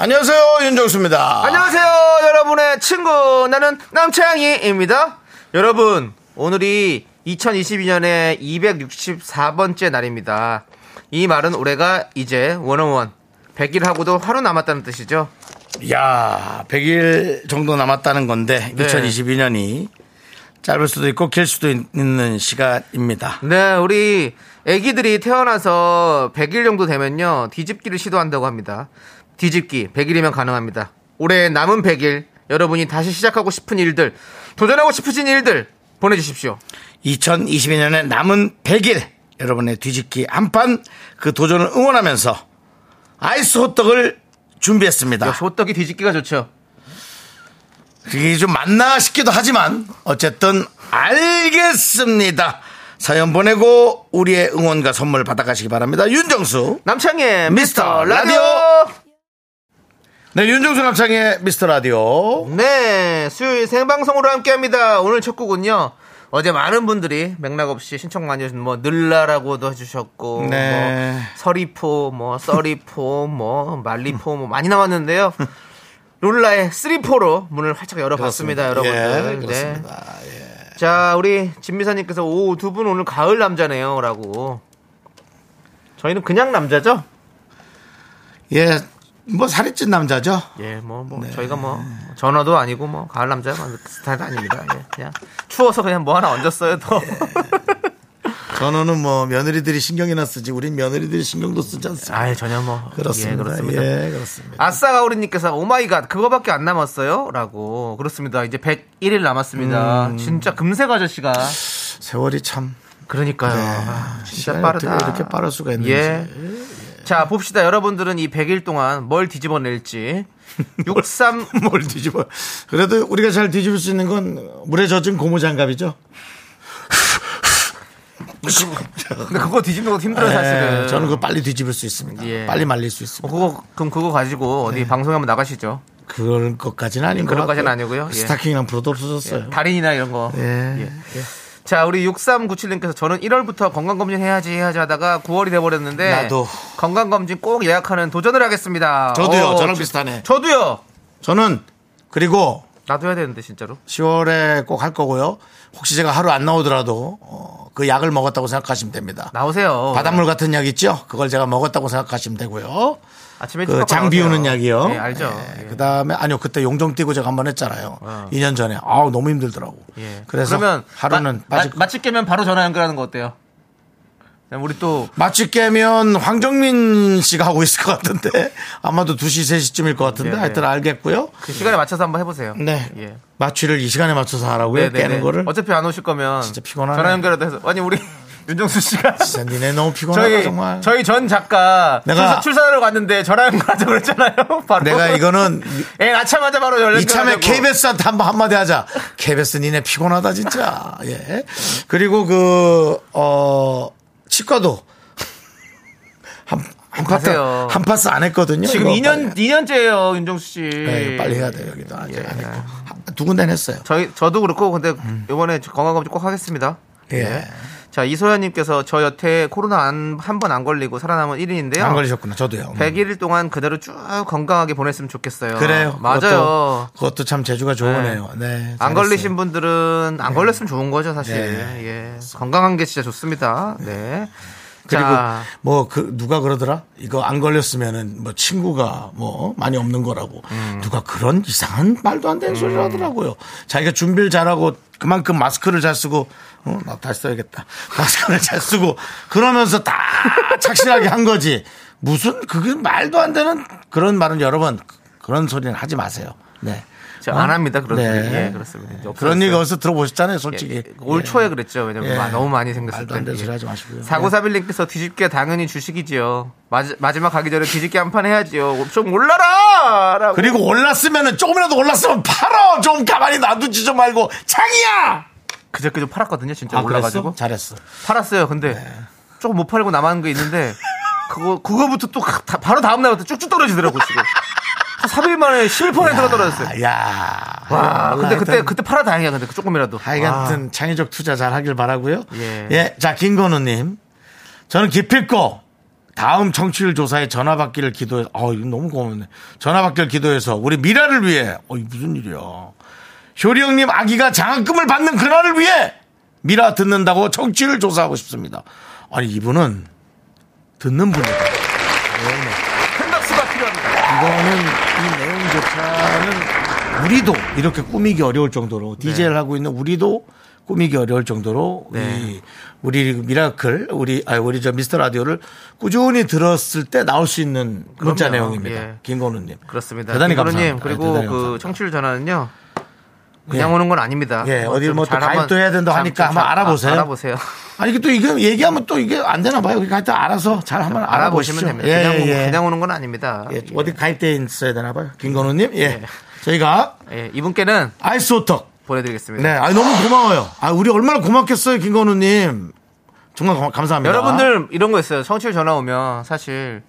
안녕하세요, 윤정수입니다. 안녕하세요, 여러분의 친구, 나는 남창희입니다. 여러분, 오늘이 2022년의 264번째 날입니다. 이 말은 올해가 이제 101 하고도 하루 남았다는 뜻이죠. 이야, 100일 정도 남았다는 건데, 네. 2022년이 짧을 수도 있고 길 수도 있는 시간입니다. 네, 우리 애기들이 태어나서 100일 정도 되면요, 뒤집기를 시도한다고 합니다. 뒤집기 100일이면 가능합니다. 올해 남은 100일, 여러분이 다시 시작하고 싶은 일들, 도전하고 싶으신 일들 보내주십시오. 2022년에 남은 100일, 여러분의 뒤집기 한판, 그 도전을 응원하면서 아이스 호떡을 준비했습니다. 호떡이 뒤집기가 좋죠. 그게 좀 맞나 싶기도 하지만 어쨌든 알겠습니다. 사연 보내고 우리의 응원과 선물 받아가시기 바랍니다. 윤정수 남창의 미스터 라디오. 네, 윤정수 남창의 미스터 라디오. 네, 수요일 생방송으로 함께합니다. 오늘 첫 곡은요, 어제 많은 분들이 맥락 없이 신청 많이 해주신 뭐 늘라라고도 해주셨고, 네. 뭐 서리포, 뭐 써리포, 뭐 말리포, 뭐 많이 나왔는데요. 룰라의 3포로 문을 활짝 열어봤습니다, 그렇습니다. 여러분들. 예, 그렇습니다. 네. 예. 자, 우리 진미사님께서 오, 두 분 오늘 가을 남자네요 라고. 저희는 그냥 남자죠? 예, 뭐 살이 찐 남자죠? 예, 네. 저희가 전화도 아니고 가을 남자 스타일 아닙니다. 예, 그냥 추워서 그냥 뭐 하나 얹었어요 또. 예. 전화는 며느리들이 신경이나 쓰지, 우린 며느리들이 신경도 쓰지 않습니다. 아예 전혀 그렇습니다. 예, 그렇습니다. 예, 그렇습니다. 아싸가오리님께서 오마이갓 그거밖에 안 남았어요? 라고. 그렇습니다. 이제 101일 남았습니다. 진짜 금세 가죠, 시간. 세월이 참. 그러니까요. 네. 아, 진짜 빠르다. 어떻게 이렇게 빠를 수가 있는지. 예. 자, 봅시다. 여러분들은 이 100일 동안 뭘 뒤집어낼지. 63. 뭘 뒤집어. 그래도 우리가 잘 뒤집을 수 있는 건 물에 젖은 고무장갑이죠. 근데 그거 뒤집는 것도 힘들어요, 사실은. 예, 저는 그거 빨리 뒤집을 수 있습니다. 예. 빨리 말릴 수 있습니다. 그거 가지고 어디, 예, 방송에 한번 나가시죠. 그런 것까지는 아닌가요? 그런 것까지는 아니고요. 예. 스타킹이랑 프로도 없어졌어요. 예. 달인이나 이런 거. 예. 예. 예. 자, 우리 6397님께서 저는 1월부터 건강검진 해야지 하다가 9월이 돼버렸는데. 나도. 건강검진 꼭 예약하는 도전을 하겠습니다. 저도요. 저랑 비슷하네. 저도요. 저는 그리고. 나도 해야 되는데, 진짜로. 10월에 꼭 할 거고요. 혹시 제가 하루 안 나오더라도 그 약을 먹었다고 생각하시면 됩니다. 나오세요. 바닷물 같은 약 있죠? 그걸 제가 먹었다고 생각하시면 되고요. 아침에 그 장 비우는 약이요. 네, 알죠. 예. 그 다음에, 아니요, 그때 용종 띄고 제가 한번 했잖아요. 2년 전에. 아우, 너무 힘들더라고. 예. 그래서 그러면 하루는 맛집 깨면 바로 전화 연결하는 거 어때요? 우리 또 맛집 깨면 황정민 씨가 하고 있을 것 같은데 아마도 2시, 3시쯤일 것 같은데. 예, 예. 하여튼 알겠고요. 그 시간에 맞춰서 한번 해보세요. 네. 예. 마취를 이 시간에 맞춰서 하라고요? 네, 깨는, 네, 거를? 어차피 안 오실 거면 진짜 피곤하네. 전화 연결해도 해서. 아니, 우리 윤정수 씨가 진짜 니네 너무 피곤하다. 정말 저희 전 작가 내가 출산하러 갔는데 전화 연결하자 그랬잖아요. 바로 내가 이거는 예, 낳자마자 바로 연락. 이참에 KBS한테 한마디 하자. KBS 니네 피곤하다 진짜. 예. 그리고 치과도 한 파스 안 했거든요. 지금 2년째예요, 윤정수 씨. 네, 빨리 해야 돼요, 여기도. 아직 안 했고. 두 군데는 했어요. 저도 그렇고, 근데 이번에 건강검진 꼭 하겠습니다. 예. 네. 자, 이소연님께서 저 여태 코로나 한 번 안 걸리고 살아남은 1인인데요. 안 걸리셨구나. 저도요. 100일 동안 그대로 쭉 건강하게 보냈으면 좋겠어요. 그래요. 맞아요. 그것도 참 재주가 좋으네요. 네. 네, 안 걸리신 분들은 안, 네, 걸렸으면 좋은 거죠, 사실. 네. 예. 건강한 게 진짜 좋습니다. 네. 그리고 누가 그러더라? 이거 안 걸렸으면은 친구가 많이 없는 거라고. 누가 그런 이상한 말도 안 되는 소리를 하더라고요. 자기가 준비를 잘하고 그만큼 마스크를 잘 쓰고, 나 다시 써야겠다. 마스크를 잘 쓰고 그러면서 다 착실하게 한 거지. 무슨 그게 말도 안 되는 그런 말은 여러분 그런 소리는 하지 마세요. 네. 제가 안 합니다. 그런 얘기. 네. 예, 그렇습니다. 이제 그런 얘기 어디서 들어보셨잖아요, 솔직히. 예, 올 초에 그랬죠. 왜냐면 너무 많이 생겼을 때. 말도 안 되지 마시고요. 4941님께서 뒤집기가 당연히 주식이지요. 마지막 가기 전에 뒤집기 한 판 해야지요. 좀 올라라! 라고. 그리고 올랐으면은 조금이라도 올랐으면 팔아! 좀 가만히 놔두지 좀 말고. 창이야! 그저께 좀 팔았거든요, 진짜. 아, 올라가지고. 그랬어? 잘했어. 팔았어요. 근데 조금 못 팔고 남은 게 있는데 그거부터 또 바로 다음날부터 쭉쭉 떨어지더라고요, 지금. 4일 만에 11%가 떨어졌어요. 야. 와, 근데 그때 팔아 다행이야. 근데 조금이라도. 하여튼 와. 창의적 투자 잘 하길 바라고요. 예. 예. 자, 김건우 님. 저는 기필코 다음 청취율 조사에 전화 받기를 기도해서 이거 너무 고맙네. 전화 받기를 기도해서 우리 미라를 위해. 이 무슨 일이야. 효리 형님 아기가 장학금을 받는 그날을 위해 미라 듣는다고 청취율 조사하고 싶습니다. 아니, 이분은 듣는 분이다. 큰 박수가 필요합니다. 이거는 이 내용조차는 우리도 이렇게 꾸미기 어려울 정도로 DJ를 하고 있는 우리도 꾸미기 어려울 정도로 우리 미라클 우리 저 미스터 라디오를 꾸준히 들었을 때 나올 수 있는 문자 내용입니다. 예. 김건우님 그렇습니다. 대단히 감사합니다. 그리고 대단히 감사합니다. 청취율 전화는요 그냥 오는 건 아닙니다. 예, 어디 뭐 또 가입도 해야 된다 하니까 한번 알아보세요. 알아보세요. 아니 이게 또 이게 얘기하면 또 이게 안 되나 봐요. 그러니까 하여튼 알아서 잘 한번 알아보시면 됩니다. 예, 그냥 오는 건 아닙니다. 예, 어디 가입돼 있어야 되나 봐요. 김건우님, 저희가 이분께는 아이스 워터 보내드리겠습니다. 네, 너무 고마워요. 우리 얼마나 고맙겠어요, 김건우님. 정말 감사합니다. 여러분들 이런 거 있어요. 청취율 전화 오면 사실.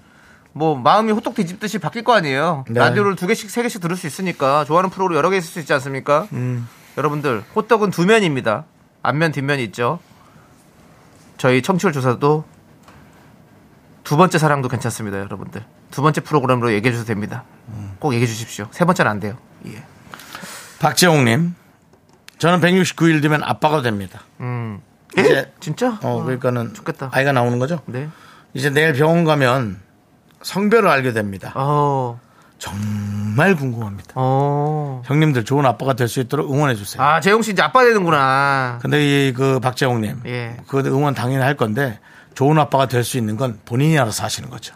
뭐 마음이 호떡 뒤집듯이 바뀔 거 아니에요. 네. 라디오를 2개씩 3개씩 들을 수 있으니까 좋아하는 프로그램 여러 개 있을 수 있지 않습니까? 여러분들 호떡은 두 면입니다. 앞면 뒷면이 있죠. 저희 청취율 조사도 두 번째 사랑도 괜찮습니다. 여러분들 두 번째 프로그램으로 얘기해 주셔도 됩니다. 꼭 얘기해 주십시오. 세 번째는 안 돼요. 예. 박재홍님 저는 169일 되면 아빠가 됩니다. 이제 진짜? 그러니까는 좋겠다. 아이가 나오는 거죠? 네. 이제 내일 병원 가면 성별을 알게 됩니다. 정말 궁금합니다. 형님들 좋은 아빠가 될 수 있도록 응원해 주세요. 아, 재용 씨 이제 아빠 되는구나. 근데 그 박재홍님, 그 응원 당연히 할 건데 좋은 아빠가 될 수 있는 건 본인이 알아서 하시는 거죠.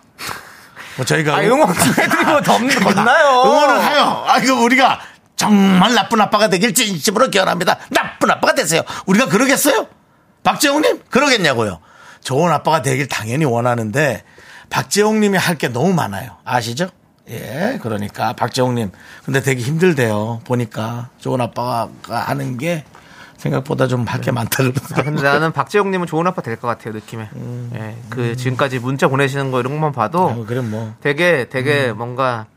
뭐 저희가 응원 좀 해드리고 덥나요? 응원을 해요. 이거 우리가 정말 나쁜 아빠가 되길 진심으로 기원합니다. 나쁜 아빠가 되세요. 우리가 그러겠어요? 박재홍님 그러겠냐고요? 좋은 아빠가 되길 당연히 원하는데. 박재홍님이 할 게 너무 많아요. 아시죠? 예, 그러니까 박재홍님. 근데 되게 힘들대요. 보니까 좋은 아빠가 하는 게 생각보다 좀 할 게 많다. 근데 나는 박재홍님은 좋은 아빠 될 것 같아요. 느낌에. 예, 지금까지 문자 보내시는 거 이런 것만 봐도 그럼 뭐. 되게 뭔가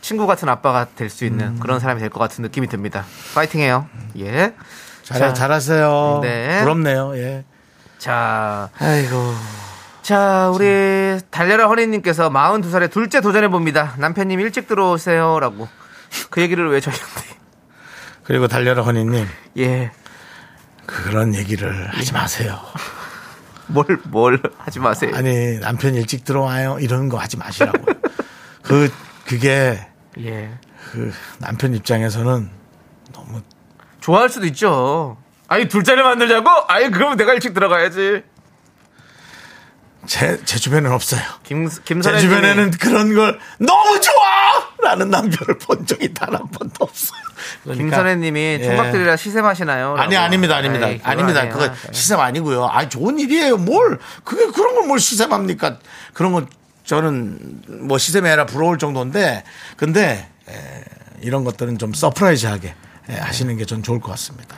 친구 같은 아빠가 될 수 있는 그런 사람이 될 것 같은 느낌이 듭니다. 파이팅해요. 예, 잘하세요. 네. 부럽네요. 예. 자, 아이고. 자, 우리 달려라 허니님께서 42살에 둘째 도전해봅니다. 남편님 일찍 들어오세요. 라고. 그 얘기를 왜 저희한테. 그리고 달려라 허니님. 예. 그런 얘기를 하지 마세요. 뭘 하지 마세요. 아니, 남편 일찍 들어와요. 이런 거 하지 마시라고. 그게. 예. 남편 입장에서는 너무. 좋아할 수도 있죠. 아니, 둘째를 만들자고? 아니, 그러면 내가 일찍 들어가야지. 제 주변에는 없어요. 제 주변에는 그런 걸 너무 좋아라는 남편을 본 적이 단 한 번도 없어요. 그러니까, 김선혜님이 총각들이라 시샘 하시나요? 라고. 아닙니다. 그거 시샘 아니고요. 좋은 일이에요. 그런 걸 뭘 시샘합니까? 그런 건 저는 뭐 시샘이 아니라 부러울 정도인데, 근데 이런 것들은 좀 서프라이즈하게 하시는 게 전 좋을 것 같습니다.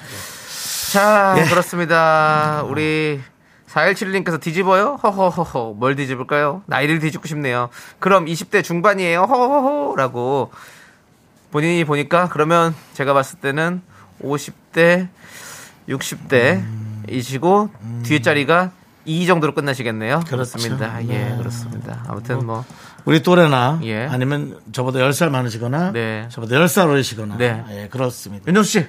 자, 그렇습니다. 우리. 417님께서 뒤집어요? 허허허허. 뭘 뒤집을까요? 나이를 뒤집고 싶네요. 그럼 20대 중반이에요? 허허허허. 라고. 본인이 보니까 그러면 제가 봤을 때는 50대, 60대 이시고 뒤에 자리가 2 정도로 끝나시겠네요. 그렇습니다. 그렇죠. 예, 그렇습니다. 아무튼 뭐. 우리 또래나 아니면 저보다 10살 많으시거나 저보다 10살 어리시거나 그렇습니다. 윤정수 씨,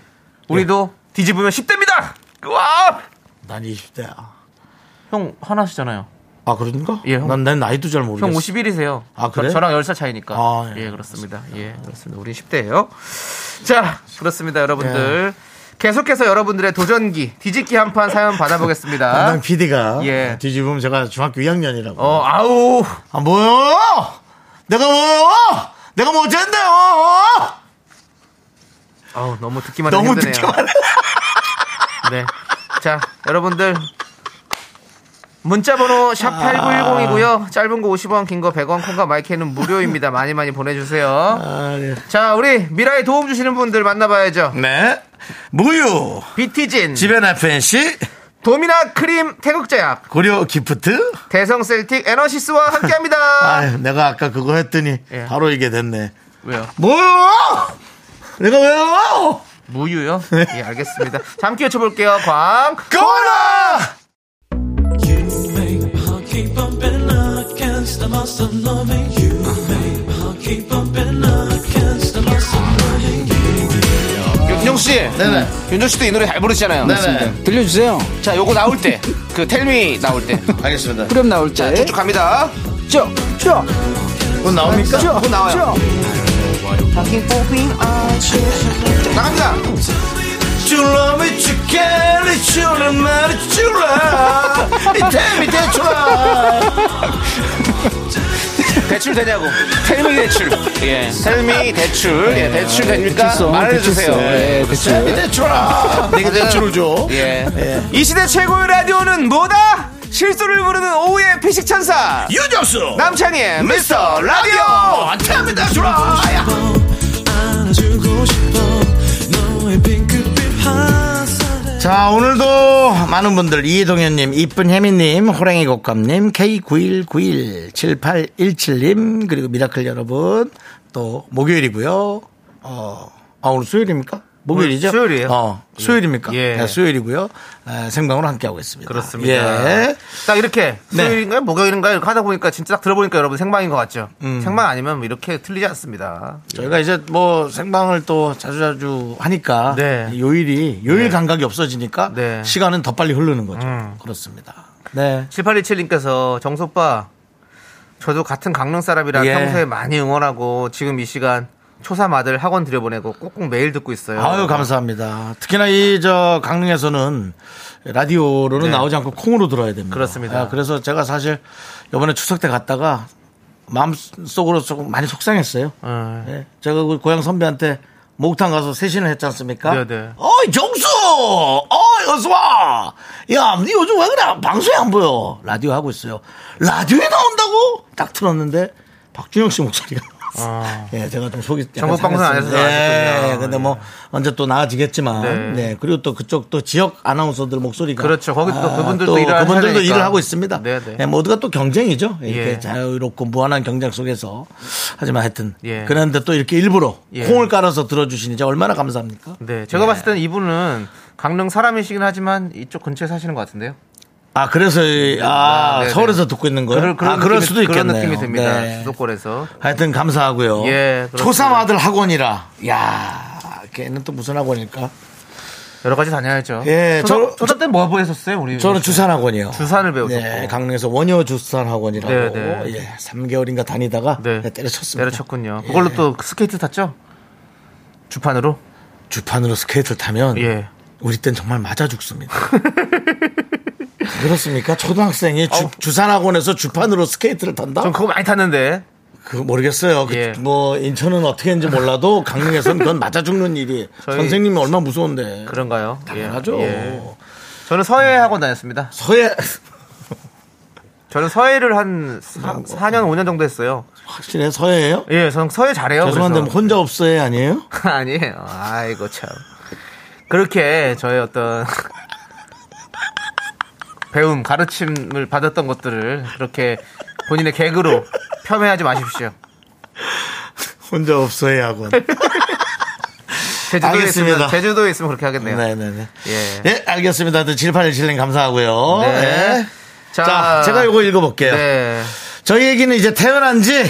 우리도 뒤집으면 10대입니다! 와! 난 20대야. 형 하나시잖아요. 아, 그런가? 예, 난 나이도 잘 모르겠어. 형 51이세요. 아, 그래? 저랑 10살 차이니까. 예, 그렇습니다. 예, 그렇습니다. 우리 10대예요. 자, 그렇습니다, 여러분들. 계속해서 여러분들의 도전기, 뒤집기 한판 사연 받아보겠습니다. 담당 PD가 뒤집으면 제가 중학교 2학년이라고. 아우. 아, 뭐요? 내가 뭐 어쨌는데요? 아우 너무 듣기만 해도 힘드네요. 네, 자 여러분들 문자번호 샵 8910이고요. 짧은 거 50원, 긴 거 100원, 콩과 마이크는 무료입니다. 많이 많이 보내주세요. 네. 자, 우리 미라에 도움 주시는 분들 만나봐야죠. 네. 무유, 비티진, 지베나 펜시, 도미나 크림 태극제약, 고려 기프트, 대성 셀틱 에너시스와 함께합니다. 아유, 내가 아까 그거 했더니 예. 바로 이게 됐네. 왜요? 무유! 내가 왜요? 무유요? 네. 예, 알겠습니다. 잠깐 여쭤볼게요. 광고라! Keep bumping against the must of loving you, babe. I'll keep bumping against the must of loving you. 윤정 씨, 네네. 윤정 씨도 이 노래 잘 부르시잖아요. 네네. 들려주세요. 자, 요거 나올 때, 그 텔미 나올 때. 알겠습니다. 그럼 나올 때. 자, 쭉쭉 갑니다. 쭉쭉. 그건 나옵니까? 그건 나와요. 나갑니다. You love me, you can't, it's your name, it's your love. Tell me that you love. 대출 되냐고. Tell me 대출. 예. Tell me 대출. 예. 대출 됩니까? 말해주세요. 예. 대출. Tell me 대출. 내가 대출을 줘. 예. 예. 이 시대 최고의 라디오는 뭐다? 실수를 부르는 오후의 피식 천사. 유정수. 남창희의 미스터 라디오. Tell me 대출. 안아주고 싶어. 너의 핑크. 자, 오늘도 많은 분들, 이동현님, 이쁜 혜미님, 호랭이 곡감님, K9191, 7817님, 그리고 미라클 여러분, 또, 목요일이고요. 오늘 수요일입니까? 목요일이죠? 수요일이에요. 수요일입니까? 예. 네, 수요일이고요. 생방으로 함께하고 있습니다. 그렇습니다. 예. 딱 이렇게 수요일인가요? 네. 목요일인가요? 이렇게 하다 보니까 진짜 딱 들어보니까 여러분 생방인 것 같죠? 생방 아니면 이렇게 틀리지 않습니다. 저희가 이제 뭐 생방을 또 자주자주 하니까 네. 요일 네. 감각이 없어지니까 네. 시간은 더 빨리 흐르는 거죠. 그렇습니다. 네. 7827님께서 정소빠 저도 같은 강릉 사람이라 예. 평소에 많이 응원하고 지금 이 시간 초삼 아들 학원 들여보내고 꼭꼭 매일 듣고 있어요. 아유 감사합니다. 특히나 이 강릉에서는 라디오로는 네. 나오지 않고 콩으로 들어야 됩니다. 그렇습니다. 아, 그래서 제가 사실 이번에 추석 때 갔다가 마음속으로 조금 많이 속상했어요. 네. 제가 그 고향 선배한테 목욕탕 가서 세신을 했지 않습니까? 네네. 어이 정수! 어이 어서와! 야 니 요즘 왜 그래? 방송에 안 보여. 라디오 하고 있어요. 라디오에 나온다고? 딱 틀었는데 박준영 씨 목소리가 예, 제가 좀 속이 전국방송 안에서 예, 근데 뭐 언제 또 나아지겠지만, 네, 네 그리고 또 그쪽 또 지역 아나운서들 목소리가 그렇죠. 거기 또 그분들도 일을 하고 있습니다. 네, 네. 예, 모두가 또 경쟁이죠. 이렇게 예. 자유롭고 무한한 경쟁 속에서 하지만 하여튼 예. 그런데 또 이렇게 일부러 예. 콩을 깔아서 들어주시니 제 얼마나 감사합니까? 네, 제가 예. 봤을 때는 이분은 강릉 사람이시긴 하지만 이쪽 근처에 사시는 것 같은데요. 아, 그래서, 서울에서 듣고 있는 거예요? 그런 그럴 수도 있겠네요. 그런 느낌이 듭니다. 네. 수도권에서. 하여튼 감사하고요. 예. 초삼 아들 학원이라. 야 걔는 또 무슨 학원일까? 여러 가지 다녀야죠. 예. 초삼 때 뭐 보였었어요? 우리. 저는 주산학원이요. 주산을 배웠었고. 네. 강릉에서 원효 주산학원이라고. 네, 네. 예. 3개월인가 다니다가. 네. 때려쳤습니다. 때려쳤군요. 그걸로 예. 또 스케이트 탔죠? 주판으로? 주판으로 스케이트를 타면. 예. 우리 땐 정말 맞아 죽습니다. 그렇습니까? 초등학생이 주산학원에서 주판으로 스케이트를 탄다? 전 그거 많이 탔는데. 그거 모르겠어요. 예. 뭐, 인천은 어떻게 했는지 몰라도 강릉에서는 그건 맞아 죽는 일이. 선생님이 얼마나 무서운데. 그런가요? 당연하죠. 예. 예. 저는 서예학원 다녔습니다. 저는 서예를 한 4년, 5년 정도 했어요. 확실해? 서예예요? 예, 저는 서예 잘해요. 죄송한데 뭐 혼자 없어예 아니에요? 아니에요. 아이고, 참. 그렇게 저의 어떤. 배움, 가르침을 받았던 것들을 그렇게 본인의 개그로 폄훼하지 마십시오. 혼자 없어야 하고. 제주도에 있으면 그렇게 하겠네요. 네네네. 예. 예, 알겠습니다. 7817님 감사하고요. 네. 네. 자, 제가 이거 읽어볼게요. 네. 저희 얘기는 이제 태어난 지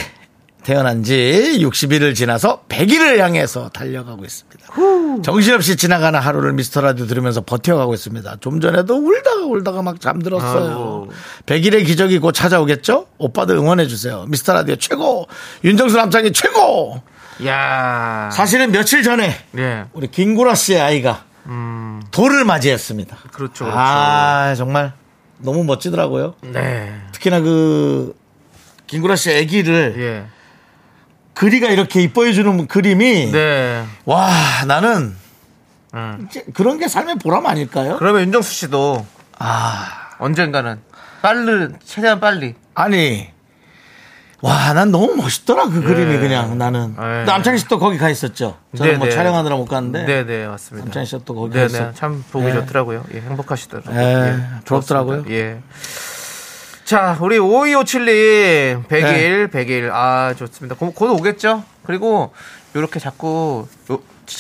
60일을 지나서 100일을 향해서 달려가고 있습니다. 후. 정신없이 지나가는 하루를 미스터라디오 들으면서 버텨가고 있습니다. 좀 전에도 울다가 막 잠들었어요. 아유. 100일의 기적이 곧 찾아오겠죠? 오빠들 응원해주세요. 미스터라디오 최고! 윤정수 남창희 최고! 야. 사실은 며칠 전에 예. 우리 김구라 씨의 아이가 돌을 맞이했습니다. 그렇죠, 그렇죠. 아, 정말 너무 멋지더라고요. 네. 특히나 그 김구라 씨 아기를 예. 그리가 이렇게 이뻐해주는 그림이 네. 와 나는 그런 게 삶의 보람 아닐까요? 그러면 윤정수 씨도 언젠가는 최대한 빨리 와, 난 너무 멋있더라 그 그림이 그냥 나는. 남창희 씨도 거기 가 있었죠. 저는 뭐 촬영하느라 못 갔는데. 네네 맞습니다. 남창희 씨도 거기 가 있었죠. 참 보기 좋더라고요. 예, 행복하시더라고요. 부럽더라고요. 예. 자, 우리 52572 100일. 아 좋습니다. 곧 오겠죠. 그리고 이렇게 자꾸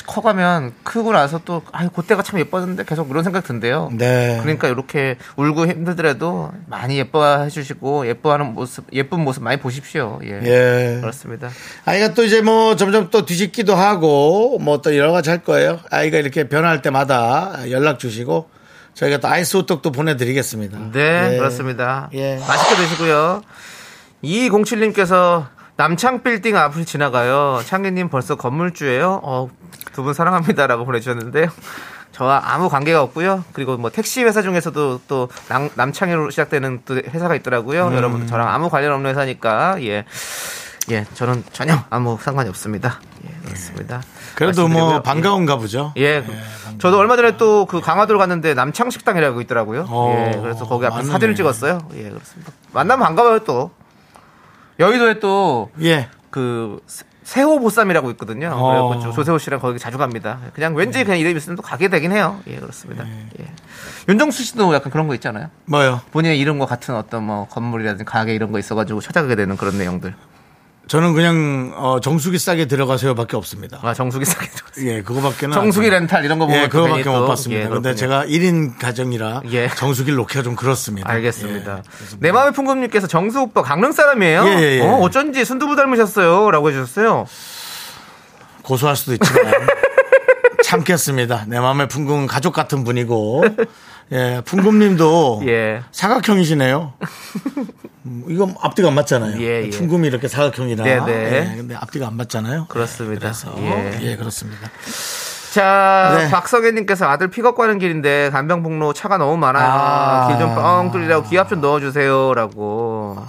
커가면 크고 나서 또 그때가 참 예뻤는데 계속 그런 생각 든대요. 네. 그러니까 이렇게 울고 힘들더라도 많이 예뻐해 주시고 예뻐하는 모습, 예쁜 모습 많이 보십시오. 예. 그렇습니다. 아이가 또 이제 뭐 점점 또 뒤집기도 하고 뭐 또 여러 가지 할 거예요. 아이가 이렇게 변화할 때마다 연락 주시고 저희가 또 아이스 호떡도 보내드리겠습니다. 네, 예. 그렇습니다. 예. 맛있게 드시고요. 2207님께서 남창 빌딩 앞을 지나가요. 창희님 벌써 건물주예요. 두 분 사랑합니다라고 보내주셨는데요. 저와 아무 관계가 없고요. 그리고 뭐 택시 회사 중에서도 또 남창희로 시작되는 또 회사가 있더라고요. 여러분 저랑 아무 관련 없는 회사니까 예 저는 전혀 아무 상관이 없습니다. 예, 그렇습니다. 그래도 뭐 반가운가 보죠. 예, 반가운가. 저도 얼마 전에 또 그 강화도를 갔는데 남창 식당이라고 있더라고요. 그래서 거기 앞에 사진을 찍었어요. 예, 그렇습니다. 만나면 반가워요 또. 여의도에 또 그 새호 보쌈이라고 있거든요. 그래서 조세호 씨랑 거기 자주 갑니다. 그냥 왠지 그냥 이름 있으면 또 가게 되긴 해요. 예, 그렇습니다. 예. 윤정수 씨도 약간 그런 거 있잖아요. 뭐요? 본인의 이름과 같은 어떤 뭐 건물이라든지 가게 이런 거 있어가지고 찾아가게 되는 그런 내용들. 저는 그냥 정수기 싸게 들어가세요밖에 없습니다. 아, 정수기 싸게 들어가세요. 예, 그거밖에는. 정수기 렌탈 이런 거 보면 그거밖에 못 봤습니다. 그런데 제가 1인 가정이라 정수기를 놓기가 좀 그렇습니다. 알겠습니다. 내 마음의 풍금님께서 정수 오빠 강릉 사람이에요. 예. 어쩐지 순두부 닮으셨어요라고 해주셨어요. 고소할 수도 있지만 참겠습니다. 내 마음의 풍금은 가족 같은 분이고 예, 풍금님도 사각형이시네요. 이건 앞뒤가 안 맞잖아요. 풍금이 이렇게 사각형이라. 네. 근데 앞뒤가 안 맞잖아요. 그렇습니다. 그래서 그렇습니다. 자, 박성혜님께서 아들 픽업 가는 길인데 간병북로 차가 너무 많아요. 길 좀 뻥 뚫리라고 기합 좀 넣어주세요라고.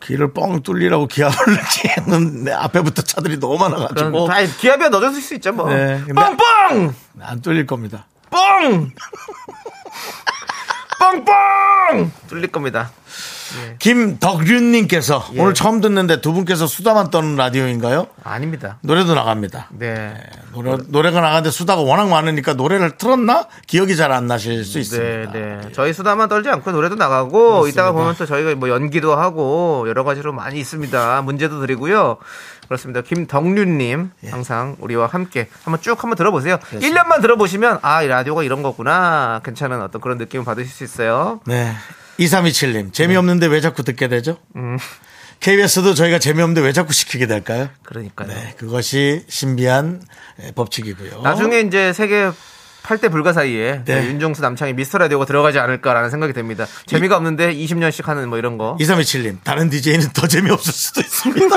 길을 뻥 뚫리라고 기합을 넣기에는 앞에부터 차들이 너무 많아가지고. 기합이야 넣어줄 수 있죠 뭐. 뻥뻥. 안 뚫릴 겁니다. 뻥. 뻥뻥 뚫릴 겁니다. 김덕륜님께서 오늘 처음 듣는데 두 분께서 수다만 떠는 라디오인가요? 아닙니다. 노래도 나갑니다. 네. 노래가 나가는데 수다가 워낙 많으니까 노래를 틀었나? 기억이 잘 안 나실 수 있습니다. 네. 저희 수다만 떨지 않고 노래도 나가고 그렇습니다. 이따가 보면 또 저희가 뭐 연기도 하고 여러 가지로 많이 있습니다. 문제도 드리고요. 그렇습니다. 김덕륜님 항상 우리와 함께 한번 들어보세요. 그렇습니다. 1년만 들어보시면 이 라디오가 이런 거구나. 괜찮은 어떤 그런 느낌을 받으실 수 있어요. 네. 2327님 재미없는데 왜 자꾸 듣게 되죠? KBS도 저희가 재미없는데 왜 자꾸 시키게 될까요? 그러니까요. 네, 그것이 신비한 법칙이고요. 나중에 이제 세계 8대 불가 사이에 윤정수 남창희 미스터라디오가 들어가지 않을까라는 생각이 듭니다. 재미가 없는데 20년씩 하는 뭐 이런 거. 2327님 다른 DJ는 더 재미없을 수도 있습니다.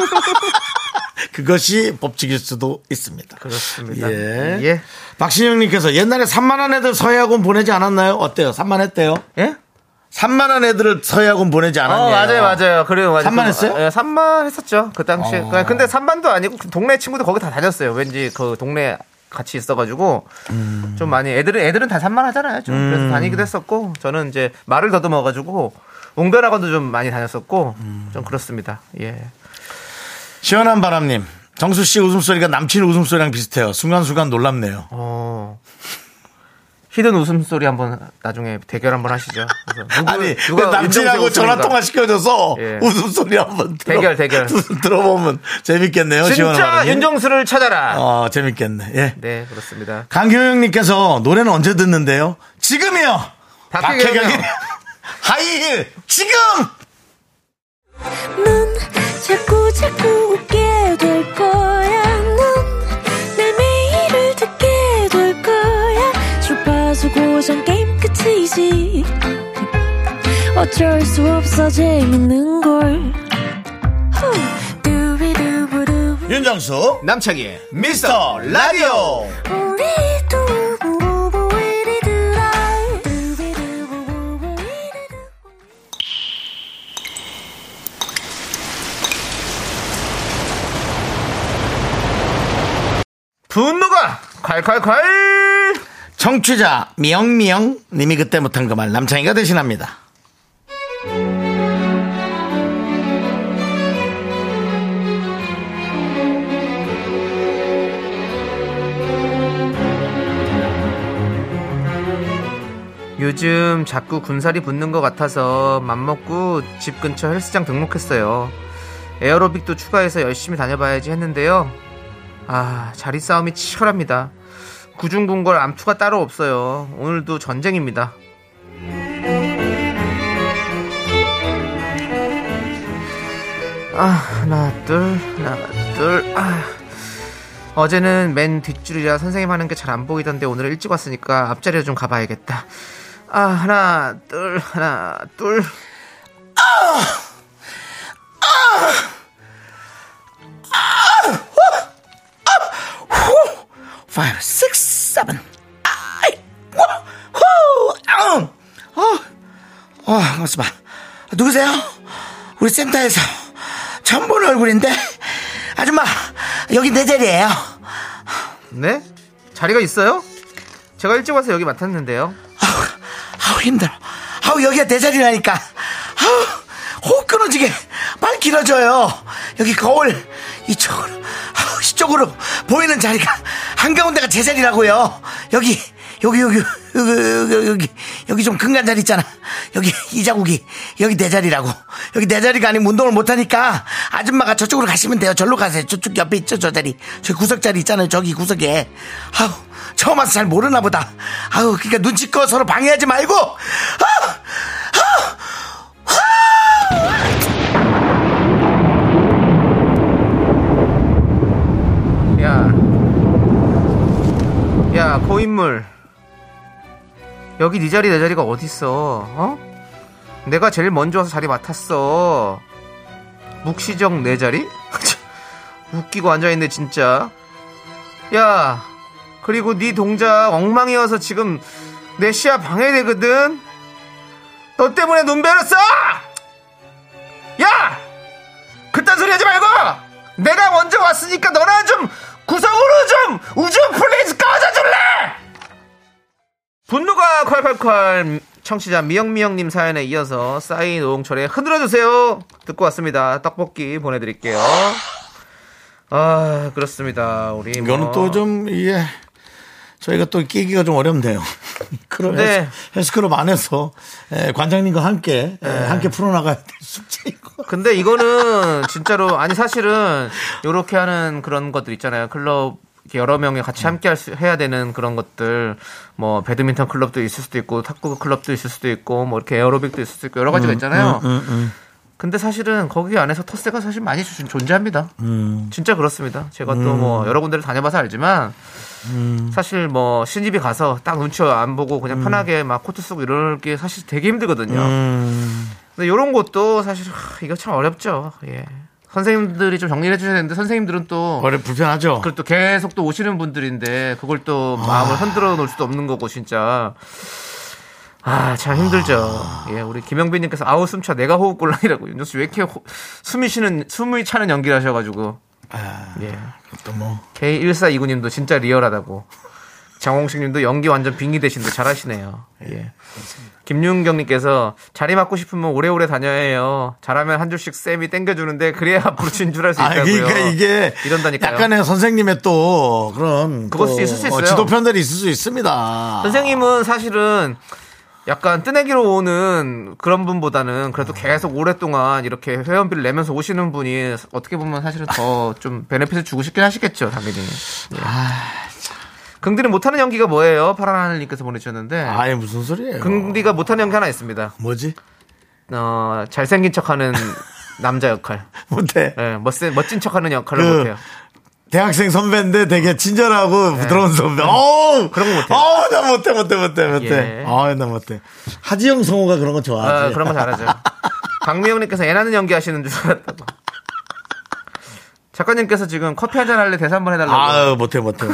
그것이 법칙일 수도 있습니다. 그렇습니다. 예. 박신영님께서 옛날에 3만원 애들 서예학원 보내지 않았나요? 어때요? 3만했대요? 예? 3만원 애들을 서예학원 보내지 않았네요. 맞아요. 그래요, 맞아요. 3만 했어요? 예, 3만 했었죠. 그 당시에. 근데 3만도 아니고 동네 친구들 거기 다 다녔어요. 왠지 그 동네 같이 있어가지고 좀 많이 애들은 다 3만 하잖아요. 좀 그래서 다니기도 했었고 저는 이제 말을 더듬어가지고 옹별학원도 좀 많이 다녔었고 좀 그렇습니다. 예. 시원한 바람님, 정수 씨 웃음소리가 남친 웃음소리랑 비슷해요. 순간순간 놀랍네요. 히든 웃음소리 한번 나중에 대결 한번 하시죠. 누가 남친하고 전화통화 시켜줘서 웃음소리 한번 대결 들어보면 재밌겠네요. 진짜 윤정수를 찾아라. 재밌겠네. 네, 그렇습니다. 강효영님께서 노래는 언제 듣는데요? 지금이요. 박혜경의 하이힐 지금. 넌 자꾸 웃게 될 거야. 넌내 매일을 듣게 될 거야. 주파수 고정 게임 끝이지. 어쩔 수 없어 재밌는 걸. 윤정수 남창희 미스터 라디오. 분노가 콸콸콸. 청취자 미영미영 님이 그때 못한 그 말 남창희가 대신합니다. 요즘 자꾸 군살이 붙는 것 같아서 맘먹고 집 근처 헬스장 등록했어요. 에어로빅도 추가해서 열심히 다녀봐야지 했는데요, 아 자리 싸움이 치열합니다. 구중궁궐 암투가 따로 없어요. 오늘도 전쟁입니다. 아 하나 둘 하나 둘. 아 어제는 맨 뒷줄이라 선생님 하는 게 잘 안 보이던데 오늘 일찍 왔으니까 앞자리로 좀 가봐야겠다. 아 하나 둘 하나 둘. Five, six, seven. 아이, 호, 반갑습니다. 누구세요? 우리 센터에서 처음 보는 얼굴인데, 아줌마 여기 내 자리예요. 네? 자리가 있어요? 제가 일찍 와서 여기 맡았는데요. 아우 힘들어. 아우 여기가 내 자리라니까. 아우 호흡 끊어지게 빨리 길어져요. 여기 거울 이쪽으로, 아우 이쪽으로 보이는 자리가 한가운데가 제 자리라고요. 여기 좀 근간 자리 있잖아. 여기 이 자국이 여기 내 자리라고. 여기 내 자리가 아니면 운동을 못하니까 아줌마가 저쪽으로 가시면 돼요. 절로 가세요. 저쪽 옆에 있죠, 저 자리. 저 구석 자리 있잖아요. 저기 구석에. 아우 처음 와서 잘 모르나 보다. 아우 그러니까 눈치껏 서로 방해하지 말고. 야 고인물, 여기 네 자리 내 자리가 어딨어? 어? 내가 제일 먼저 와서 자리 맡았어. 묵시적 내 자리? 웃기고 앉아있네 진짜. 야 그리고 네 동작 엉망이어서 지금 내 시야 방해되거든. 너 때문에 눈 베렸어. 야 그딴 소리 하지 말고 내가 먼저 왔으니까 너나 좀 구석으로 좀 우주 플레이스 꺼져줄래. 분노가 콸콸콸. 청취자 미영미영님 사연에 이어서 싸이 노홍철의 흔들어주세요 듣고 왔습니다. 떡볶이 보내드릴게요. 아 그렇습니다. 우리 이거는 또 좀 예, 저희가 또 끼기가 좀 어렵네요. 그럼 네. 헬스클럽 안에서 관장님과 함께 네. 함께 풀어나가야 될 숙제이고. 근데 이거는 진짜로 아니 사실은 이렇게 하는 그런 것들 있잖아요. 클럽 여러 명이 같이 함께 해야 되는 그런 것들, 뭐 배드민턴 클럽도 있을 수도 있고 탁구 클럽도 있을 수도 있고 뭐 이렇게 에어로빅도 있을 수도 있고 여러 가지가 있잖아요. 근데 사실은 거기 안에서 텃세가 사실 많이 존재합니다. 진짜 그렇습니다. 제가 또 뭐 여러 군데를 다녀봐서 알지만 사실 뭐 신입이 가서 딱 눈치 안 보고 그냥 편하게 막 코트 쓰고 이럴 게 사실 되게 힘들거든요. 근데 이런 것도 사실 이거 참 어렵죠. 예. 선생님들이 좀 정리를 해주셔야 되는데 선생님들은 또 불편하죠. 그리고 또 계속 또 오시는 분들인데 그걸 또 마음을 흔들어 놓을 수도 없는 거고 진짜 아 참 힘들죠. 예, 우리 김영빈님께서 아우 숨차 내가 호흡곤란이라고. 윤정수 왜 이렇게 숨이 차는 연기를 하셔가지고. 아, 예. 또 뭐. K1429님도 진짜 리얼하다고. 장홍식님도 연기 완전 빙의 대신도 잘하시네요. 예. 김윤경님께서 자리 맡고 싶으면 오래오래 다녀야 해요. 잘하면 한 줄씩 쌤이 땡겨주는데 그래야 앞으로 진출할 수 있다고요. 아, 그러니까 이게 이런다니까요. 약간의 선생님의 또 그런 그것도 있을 수 있어요. 지도편들이 있을 수 있습니다. 선생님은 사실은 약간 뜨내기로 오는 그런 분보다는 그래도 계속 오랫동안 이렇게 회원비를 내면서 오시는 분이 어떻게 보면 사실은 더 좀 베네핏을 주고 싶긴 하시겠죠, 당연히. 예. 아, 참. 긍디는 못하는 연기가 뭐예요? 파란 하늘님께서 보내주셨는데. 아예 무슨 소리예요? 긍디가 못하는 연기 하나 있습니다. 뭐지? 잘생긴 척하는 남자 역할. 못해. 네, 멋진 척하는 역할을 못해요. 대학생 선배인데 되게 친절하고 네. 부드러운 선배. 오! 그런 거 못해. 어, 나 못해. 아, 나 못해. 하지영 성우가 그런 거 좋아하지. 아, 그런 거 잘하죠. 박미영님께서 애 낳는 연기 하시는 줄 알았다고. 작가님께서 지금 커피 한잔 할래 대사 한번 해달라고. 아, 못해. 야, 못해.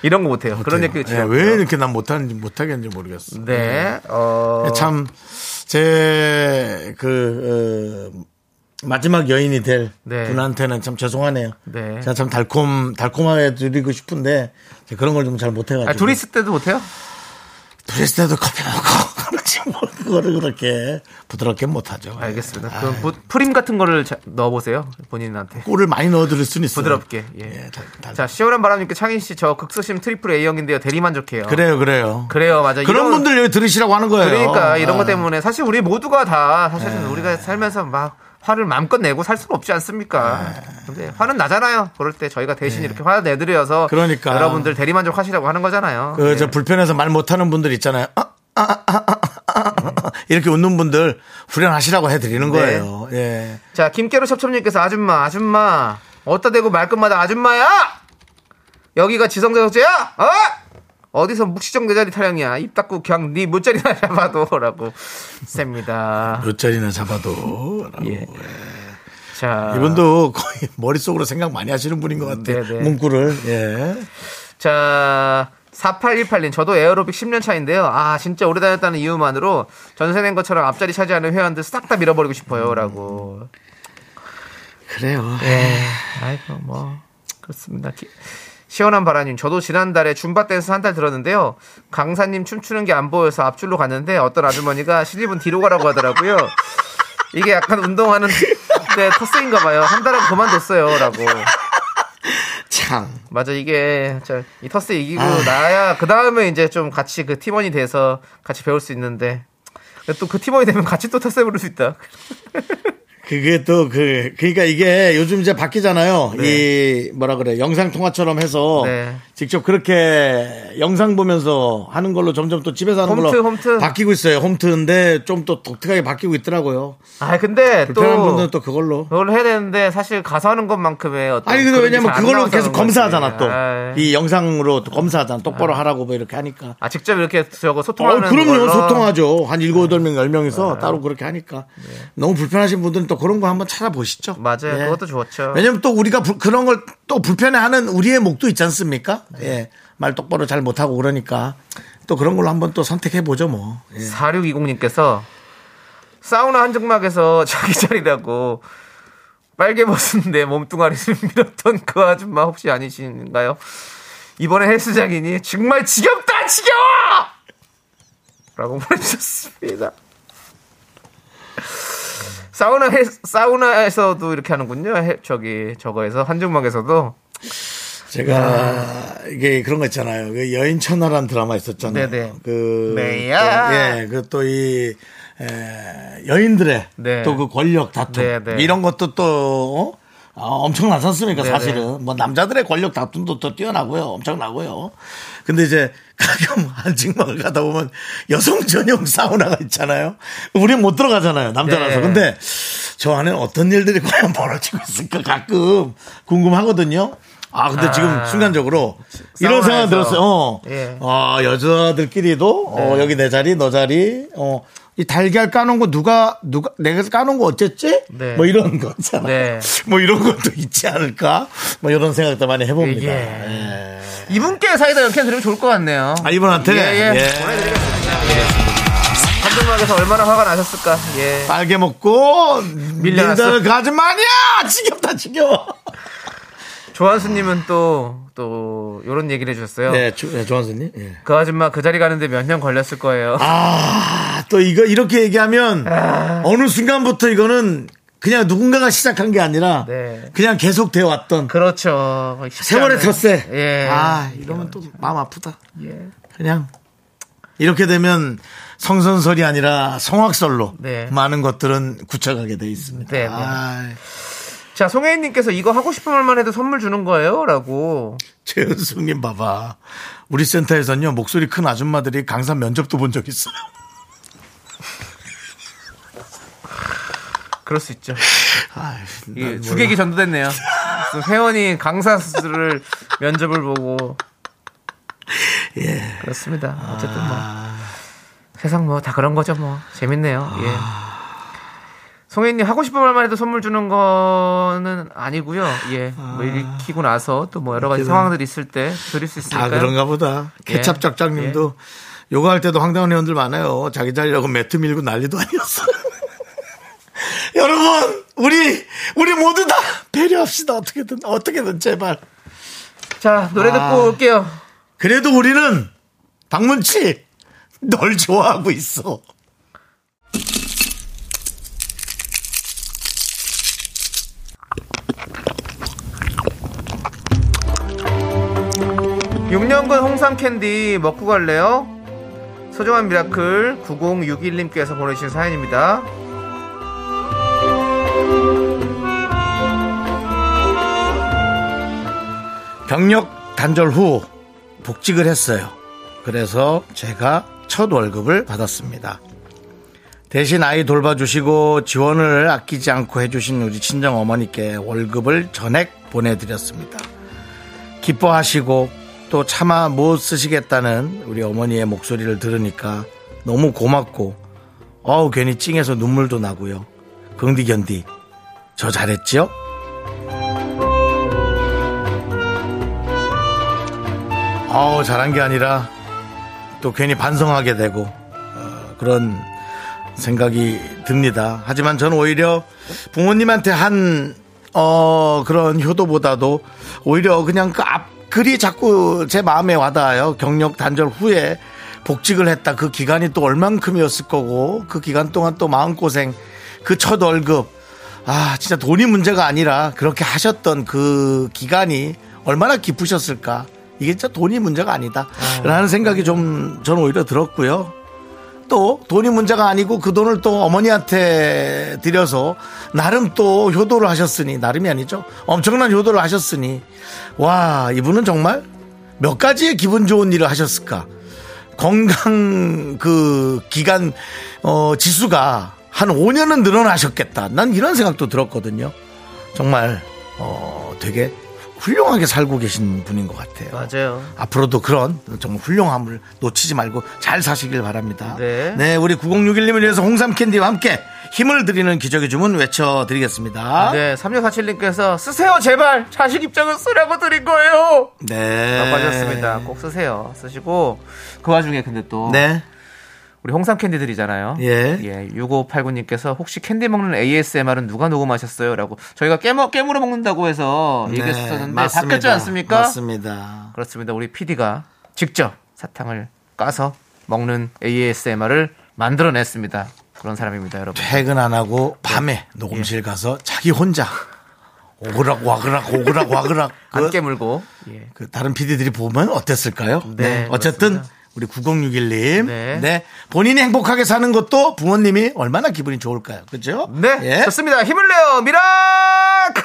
이런 거 못해요. 그런 얘기 진짜. 왜 이렇게 난 못하는지 못하겠는지 모르겠어. 네. 참 제 마지막 여인이 될 네. 분한테는 참 죄송하네요. 네. 제가 참 달콤하게 드리고 싶은데 그런 걸 좀 잘 못해가지고. 아, 둘이 있을 때도 못해요? 둘이 있을 때도 커피 먹고 그거를 그렇게 부드럽게 못하죠. 알겠습니다. 예. 그럼 프림 같은 거를 넣어보세요. 본인한테. 꿀을 많이 넣어드릴 수는 있어요. 부드럽게. 예. 예, 자, 시원한 바람님께 창희씨 저 극소심 트리플 A형인데요. 대리만족해요. 그래요. 맞아요. 그런 분들 여기 들으시라고 하는 거예요. 그러니까 이런 것 때문에 사실 우리 모두가 다 사실은 예. 우리가 살면서 막 화를 마음껏 내고 살 수는 없지 않습니까? 근데 화는 나잖아요. 그럴 때 저희가 대신 네. 이렇게 화 내드려서 그러니까. 여러분들 대리만족 하시라고 하는 거잖아요. 그 저 네. 불편해서 말 못하는 분들 있잖아요. 이렇게 웃는 분들 후련하시라고 해드리는 네. 거예요. 예. 자, 김깨로 첩첩님께서 아줌마 어디다 대고 말끝마다 아줌마야? 여기가 지성자석제야? 어? 어디서 묵시적 내 자리 타령이야. 입 닫고 그냥 네 물자리나 잡아도라고 셉니다. 물자리나 잡아도. 예. 자, 이분도 거의 머릿속으로 생각 많이 하시는 분인 것 같아요. 네네. 문구를. 예. 자, 4818님 저도 에어로빅 10년 차인데요. 아 진짜 오래 다녔다는 이유만으로 전세낸 것처럼 앞자리 차지하는 회원들 싹 다 밀어버리고 싶어요라고. 그래요. 예. 아이고 뭐 그렇습니다. 시원한 바라님, 저도 지난달에 줌바 댄스 한 달 들었는데요. 강사님 춤추는 게 안 보여서 앞줄로 갔는데 어떤 아주머니가 실리분 뒤로 가라고 하더라고요. 이게 약간 운동하는 데 터스인가 봐요. 한 달은 그만뒀어요라고. 참. 맞아, 이게 이 터스 이기고 나야 그 다음에 이제 좀 같이 그 팀원이 돼서 같이 배울 수 있는데 또 그 팀원이 되면 같이 또 터스 해볼 수 있다. 그게 또 그러니까 이게 요즘 이제 바뀌잖아요. 네. 이 뭐라 그래 영상 통화처럼 해서 네. 직접 그렇게 영상 보면서 하는 걸로 점점 또 집에서 하는 홈트. 바뀌고 있어요. 홈트인데 좀 또 독특하게 바뀌고 있더라고요. 아 근데 또 불편한 분들은 또 그걸로 해야 되는데 사실 가서 하는 것만큼의 어떤 아니 근데 왜냐면 그걸로 계속 검사하잖아 또 이 영상으로 또 검사하잖아. 똑바로 하라고 뭐 이렇게 하니까. 아 직접 이렇게 저거 소통하는. 그럼요 걸로. 소통하죠. 한 7, 8명, 10명에서 따로 그렇게 하니까 네. 너무 불편하신 분들은 또 그런 거 한번 찾아보시죠. 맞아요. 예. 그것도 좋죠. 왜냐면 또 우리가 그런 걸 또 불편해하는 우리의 몫도 있지 않습니까? 네. 예. 말 똑바로 잘 못하고 그러니까 또 그런 걸로 한번 또 선택해보죠 뭐. 예. 4620님께서 사우나 한증막에서 자기 자리라고 빨개 벗은 내 몸뚱아리를 밀었던 그 아줌마 혹시 아니신가요? 이번에 헬스장이니 정말 지겹다 지겨워! 라고 보내주셨습니다. 사우나에서도 이렇게 하는군요. 저거에서 한증막에서도. 제가 이게 그런 거 있잖아요. 그 여인 천하라는 드라마 있었잖아요. 네네. 그 또 이 여인들의 네. 또 그 권력 다툼 네네. 이런 것도 또 엄청나지 않습니까? 네네. 사실은 뭐 남자들의 권력 다툼도 또 뛰어나고요, 엄청나고요. 근데 이제 가끔 한증막을 가다 보면 여성 전용 사우나가 있잖아요. 우리 못 들어가잖아요, 남자라서. 네. 근데 저 안에 어떤 일들이 과연 벌어지고 있을까 가끔 궁금하거든요. 아 근데 지금 순간적으로 이런 생각 들었어요. 예. 여자들끼리도 여기 내 자리, 너 자리. 이 달걀 까놓은 거 누가 내가 까놓은 거 어쨌지? 네. 뭐 이런 거잖아. 네. 뭐 이런 것도 있지 않을까? 뭐 이런 생각도 많이 해봅니다. 예. 이분께 사이다 연캔 드리면 좋을 것 같네요. 아 이분한테. 예. 보내드리겠습니다. 한정막에서 얼마나 화가 나셨을까? 예. 빨개 먹고 밀려났어. 가지마냐? 지겹다 지겨워. 조한수님은 또 요런 얘기를 해주셨어요. 네, 조한수님. 예. 그 아줌마 그 자리 가는데 몇 년 걸렸을 거예요. 아, 또 이거 이렇게 얘기하면 어느 순간부터 이거는 그냥 누군가가 시작한 게 아니라 네. 그냥 계속 되어 왔던. 그렇죠. 세월의 텃세. 예. 아, 이러면 또 마음 아프다. 예. 그냥 이렇게 되면 성선설이 아니라 성악설로 네. 많은 것들은 굳혀가게 돼 있습니다. 네. 자, 송혜인님께서 이거 하고 싶은 말만 해도 선물 주는 거예요? 라고. 최은숙님 봐봐. 우리 센터에서는요, 목소리 큰 아줌마들이 강사 면접도 본 적 있어요. 그럴 수 있죠. 예, 주객이 전도됐네요. 회원이 강사를 면접을 보고. 예. 그렇습니다. 어쨌든 세상 다 그런 거죠 뭐. 재밌네요. 예. 송혜님 하고 싶은 말만 해도 선물 주는 거는 아니고요. 예, 뭐 읽히고 나서 또 뭐 여러 가지 상황들이 있을 때 드릴 수 있으니까. 아 그런가 보다. 케찹작장님도 예. 요거 할 때도 황당한 회원들 많아요. 자기 자리라고 매트 밀고 난리도 아니었어. 여러분 우리 모두 다 배려합시다. 어떻게든 제발. 자, 노래 듣고 올게요. 그래도 우리는 박문치 널 좋아하고 있어. 홍삼캔디 먹고 갈래요? 소중한 미라클 9061님께서 보내주신 사연입니다. 경력 단절 후 복직을 했어요. 그래서 제가 첫 월급을 받았습니다. 대신 아이 돌봐주시고 지원을 아끼지 않고 해주신 우리 친정 어머니께 월급을 전액 보내드렸습니다. 기뻐하시고 또 차마 못 쓰시겠다는 우리 어머니의 목소리를 들으니까 너무 고맙고 어우 괜히 찡해서 눈물도 나고요. 긍디견디 저 잘했지요? 어우 잘한 게 아니라 또 괜히 반성하게 되고 그런 생각이 듭니다. 하지만 저는 오히려 부모님한테 한 그런 효도보다도 오히려 그냥 그 앞 글이 자꾸 제 마음에 와닿아요. 경력 단절 후에 복직을 했다. 그 기간이 또 얼만큼이었을 거고 그 기간 동안 또 마음고생 그 첫 월급 아 진짜 돈이 문제가 아니라 그렇게 하셨던 그 기간이 얼마나 기쁘셨을까. 이게 진짜 돈이 문제가 아니다 라는 생각이 좀 저는 오히려 들었고요. 또 돈이 문제가 아니고 그 돈을 또 어머니한테 드려서 나름 또 효도를 하셨으니 나름이 아니죠. 엄청난 효도를 하셨으니 와 이분은 정말 몇 가지의 기분 좋은 일을 하셨을까. 건강 그 기간 지수가 한 5년은 늘어나셨겠다. 난 이런 생각도 들었거든요. 정말 되게 훌륭하게 살고 계신 분인 것 같아요. 맞아요. 앞으로도 그런 정말 훌륭함을 놓치지 말고 잘 사시길 바랍니다. 네, 우리 9061님을 위해서 홍삼캔디와 함께 힘을 드리는 기적의 주문 외쳐드리겠습니다. 네, 3647님께서 쓰세요 제발 자식 입장은 쓰라고 드린 거예요. 네, 맞았습니다. 꼭 쓰세요. 쓰시고 그 와중에 근데 또 네. 우리 홍삼캔디들이잖아요. 예. 6589님께서 혹시 캔디 먹는 ASMR은 누가 녹음하셨어요? 라고 저희가 깨물어 먹는다고 해서 얘기했었는데 네, 바뀌었지 않습니까? 맞습니다. 그렇습니다. 우리 PD가 직접 사탕을 까서 먹는 ASMR을 만들어냈습니다. 그런 사람입니다, 여러분. 퇴근 안 하고 밤에 녹음실 가서 자기 혼자 오그락 와그락 안 깨물고 그 다른 PD들이 보면 어땠을까요? 네. 어쨌든 그렇습니다. 우리 9061님. 네. 본인이 행복하게 사는 것도 부모님이 얼마나 기분이 좋을까요? 그죠? 네. 예. 좋습니다. 힘을 내요. 미라클!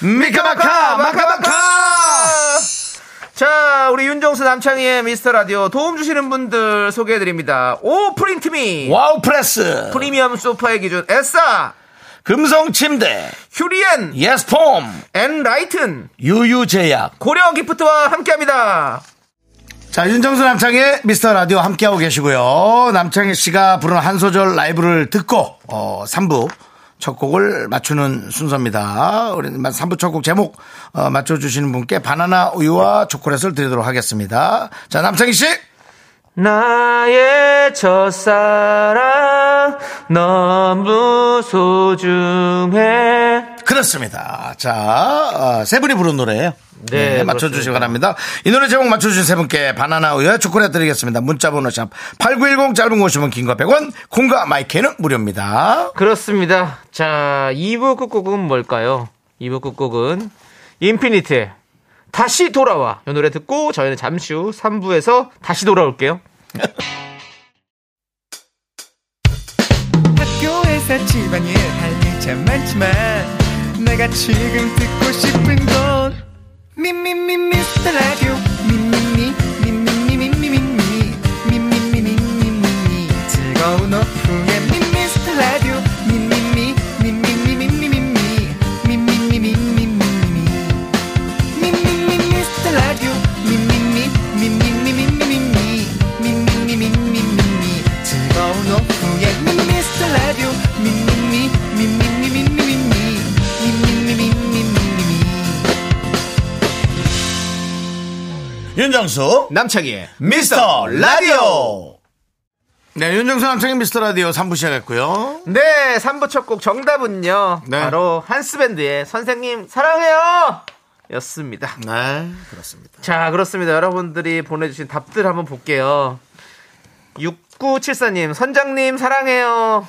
미카마카! 자, 우리 윤정수 남창희의 미스터 라디오 도움 주시는 분들 소개해드립니다. 오 프린트미. 와우 프레스. 프리미엄 소파의 기준 에싸. 금성 침대. 휴리엔. 예스폼. 엔라이튼. 유유제약. 고려 기프트와 함께 합니다. 자, 윤정수 남창희의 미스터라디오 함께하고 계시고요. 남창희씨가 부른 한 소절 라이브를 듣고 3부 첫 곡을 맞추는 순서입니다. 우리 3부 첫 곡 제목 맞춰주시는 분께 바나나 우유와 초콜릿을 드리도록 하겠습니다. 자, 남창희씨. 나의 첫사랑 너무 소중해. 그렇습니다. 자, 세 분이 부른 노래예요. 네, 맞춰주시기 바랍니다. 이 노래 제목 맞춰주신 세 분께 바나나 우유와 초콜릿 드리겠습니다. 문자번호 샵 8910 짧은 50원 긴과 100원 콩과 마이크는 무료입니다. 그렇습니다. 자, 2부 끝곡은 뭘까요? 2부 끝곡은 인피니트의 다시 돌아와. 이 노래 듣고 저희는 잠시 후 3부에서 다시 돌아올게요. 학교에서 집안일 할 일 참 많지만 내가 지금 듣고 싶은 건 미미미 미스터 라디오 미미미 미미미 미미미 미미미 미미미 즐거운 오후에 미스터 라디오 미미미 미미미 미미미 미미미 미미미 미미미 미스터 라디오 미미미 미미미 미미미 미미미 미미미 즐거운 오후에 미스터 라디오 미미미 미미미 미미미 미미미 윤정수 남창희의 미스터 라디오. 네, 윤정수 남창희 미스터라디오 3부 시작했고요. 네, 3부 첫 곡 정답은요. 네. 바로 한스밴드의 선생님 사랑해요 였습니다. 네, 그렇습니다. 자, 그렇습니다. 여러분들이 보내주신 답들 한번 볼게요. 6974님, 선장님 사랑해요.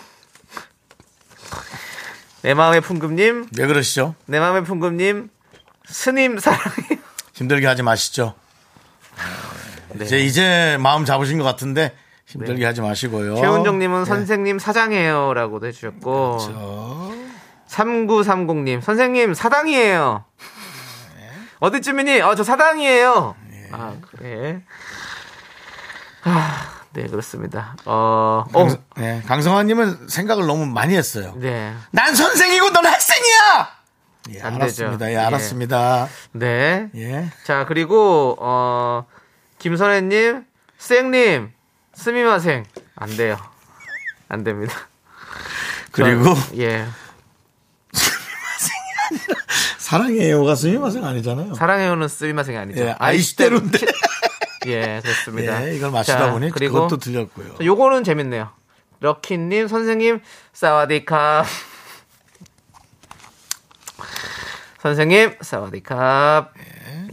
내 마음의 풍금님. 왜 그러시죠? 내 마음의 풍금님, 스님 사랑해요. 힘들게 하지 마시죠. 네. 이제 마음 잡으신 것 같은데 힘들게 네. 하지 마시고요. 최은정님은 네. 선생님 사장이에요라고도 해주셨고. 그렇죠. 3930님, 선생님 사당이에요. 네. 어디쯤이니? 저 사당이에요. 네. 아, 그래. 아, 네, 그렇습니다. 네, 강성환님은 생각을 너무 많이 했어요. 네. 난 선생이고 넌 학생이야! 예, 안 알았습니다. 되죠. 예, 알았습니다. 네. 예. 자, 그리고, 김선혜님, 쌩님, 스미마생. 안 돼요. 안 됩니다. 그리고, 예. 스미마생이 아니라, 사랑해요가 스미마생 아니잖아요. 사랑해요는 스미마생이 아니죠. 예, 아이시대로인데. 예, 그렇습니다. 예, 이걸 마시다 보니 그것도 들렸고요. 요거는 재밌네요. 럭키님, 선생님, 사와디캅. 선생님, 사와디캅.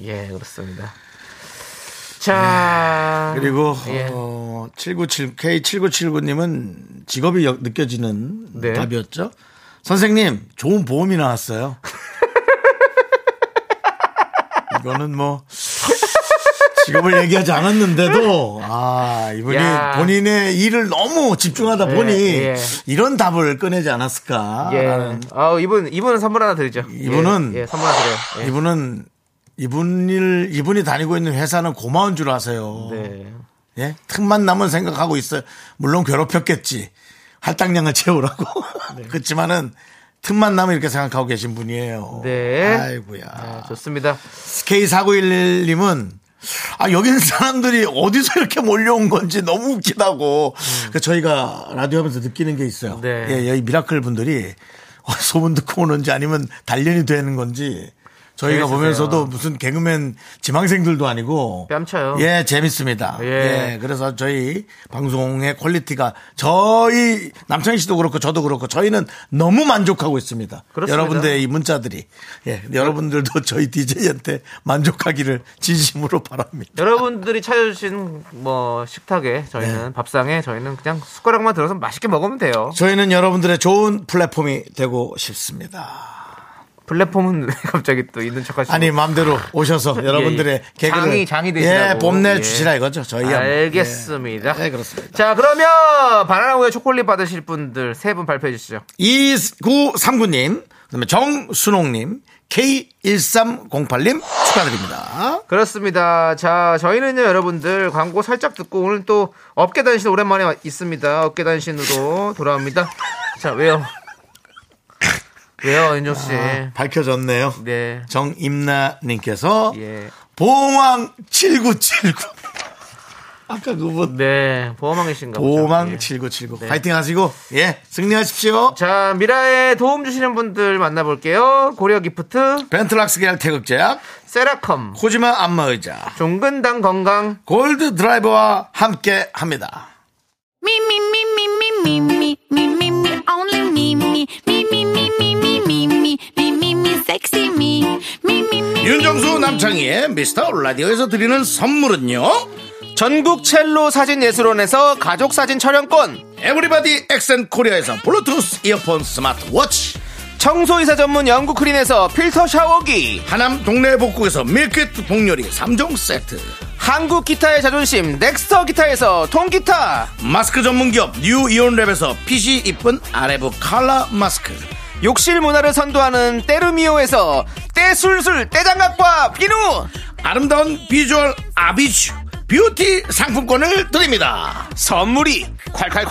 예, 예, 그렇습니다. 자. 예, 그리고, 예. 7979님은 직업이 느껴지는 네. 답이었죠. 선생님, 좋은 보험이 나왔어요. 이거는 뭐. 직업을 얘기하지 않았는데도, 아, 이분이 야. 본인의 일을 너무 집중하다 보니, 예, 예. 이런 답을 꺼내지 않았을까. 예. 아, 이분은 선물 하나 드리죠. 이분은, 예, 예, 선물 하나 드려요. 예. 이분이 다니고 있는 회사는 고마운 줄 아세요. 네. 예? 틈만 남은 생각하고 있어요. 물론 괴롭혔겠지. 할당량을 채우라고. 네. 그렇지만은, 틈만 남은 이렇게 생각하고 계신 분이에요. 네. 아이고야. 아, 좋습니다. K4911님은, 아, 여기 있는 사람들이 어디서 이렇게 몰려온 건지 너무 웃기다고. 저희가 라디오 하면서 느끼는 게 있어요. 네. 예, 여기 미라클 분들이 소문 듣고 오는지 아니면 단련이 되는 건지 저희가 재밌으세요. 보면서도 무슨 개그맨 지망생들도 아니고. 뺨쳐요. 예, 재밌습니다. 예. 예, 그래서 저희 방송의 퀄리티가 저희 남창희 씨도 그렇고 저도 그렇고 저희는 너무 만족하고 있습니다. 그렇습니다. 여러분들의 이 문자들이. 예, 여러분들도 저희 DJ한테 만족하기를 진심으로 바랍니다. 여러분들이 찾아주신 뭐 식탁에 저희는 예. 밥상에 저희는 그냥 숟가락만 들어서 맛있게 먹으면 돼요. 저희는 여러분들의 좋은 플랫폼이 되고 싶습니다. 플랫폼은 갑자기 또 있는 척 하시고. 아니, 마음대로 오셔서 여러분들의 예, 개그를 장이 되시라고. 예, 뽐내 주시라 이거죠. 저희 알겠습니다. 예, 예, 그렇습니다. 자, 그러면 바나나우유 초콜릿 받으실 분들 세 분 발표해 주시죠. 2939님, 그다음에 정순옥님, K1308님 축하드립니다. 그렇습니다. 자, 저희는요, 여러분들 광고 살짝 듣고 오늘 또 업계 단신 오랜만에 있습니다. 업계 단신으로 돌아옵니다. 자, 왜요? 왜요, 윤정수 씨? 아, 밝혀졌네요. 네. 정임나님께서 예. 보호망 7979. 아까 그분. 네, 보호망이신가 보죠. 보호망 7979. 네. 파이팅 하시고, 예, 승리하십시오. 자, 미라에 도움 주시는 분들 만나볼게요. 고려 기프트. 벤틀락스 계약 태극제약. 세라컴. 코지마 안마의자. 종근당 건강. 골드 드라이버와 함께 합니다. 미미미미미미미미미미 only 미미미미미미미미미미 섹시 미미미 윤정수 남창희의 미스터 라디오에서 드리는 선물은요. 전국 첼로 사진예술원에서 가족사진 촬영권, 에브리바디 엑센코리아에서 블루투스 이어폰 스마트워치, 청소이사 전문 영국크린에서 필터 샤워기, 하남 동네 복국에서 밀키트 복요리 3종 세트, 한국 기타의 자존심 넥스터 기타에서 통기타, 마스크 전문기업 뉴 이온랩에서 핏이 이쁜 아레브 칼라 마스크, 욕실 문화를 선도하는 때르미오에서 때술술 때장갑과 비누, 아름다운 비주얼 아비쥬 뷰티 상품권을 드립니다. 선물이 콸콸콸.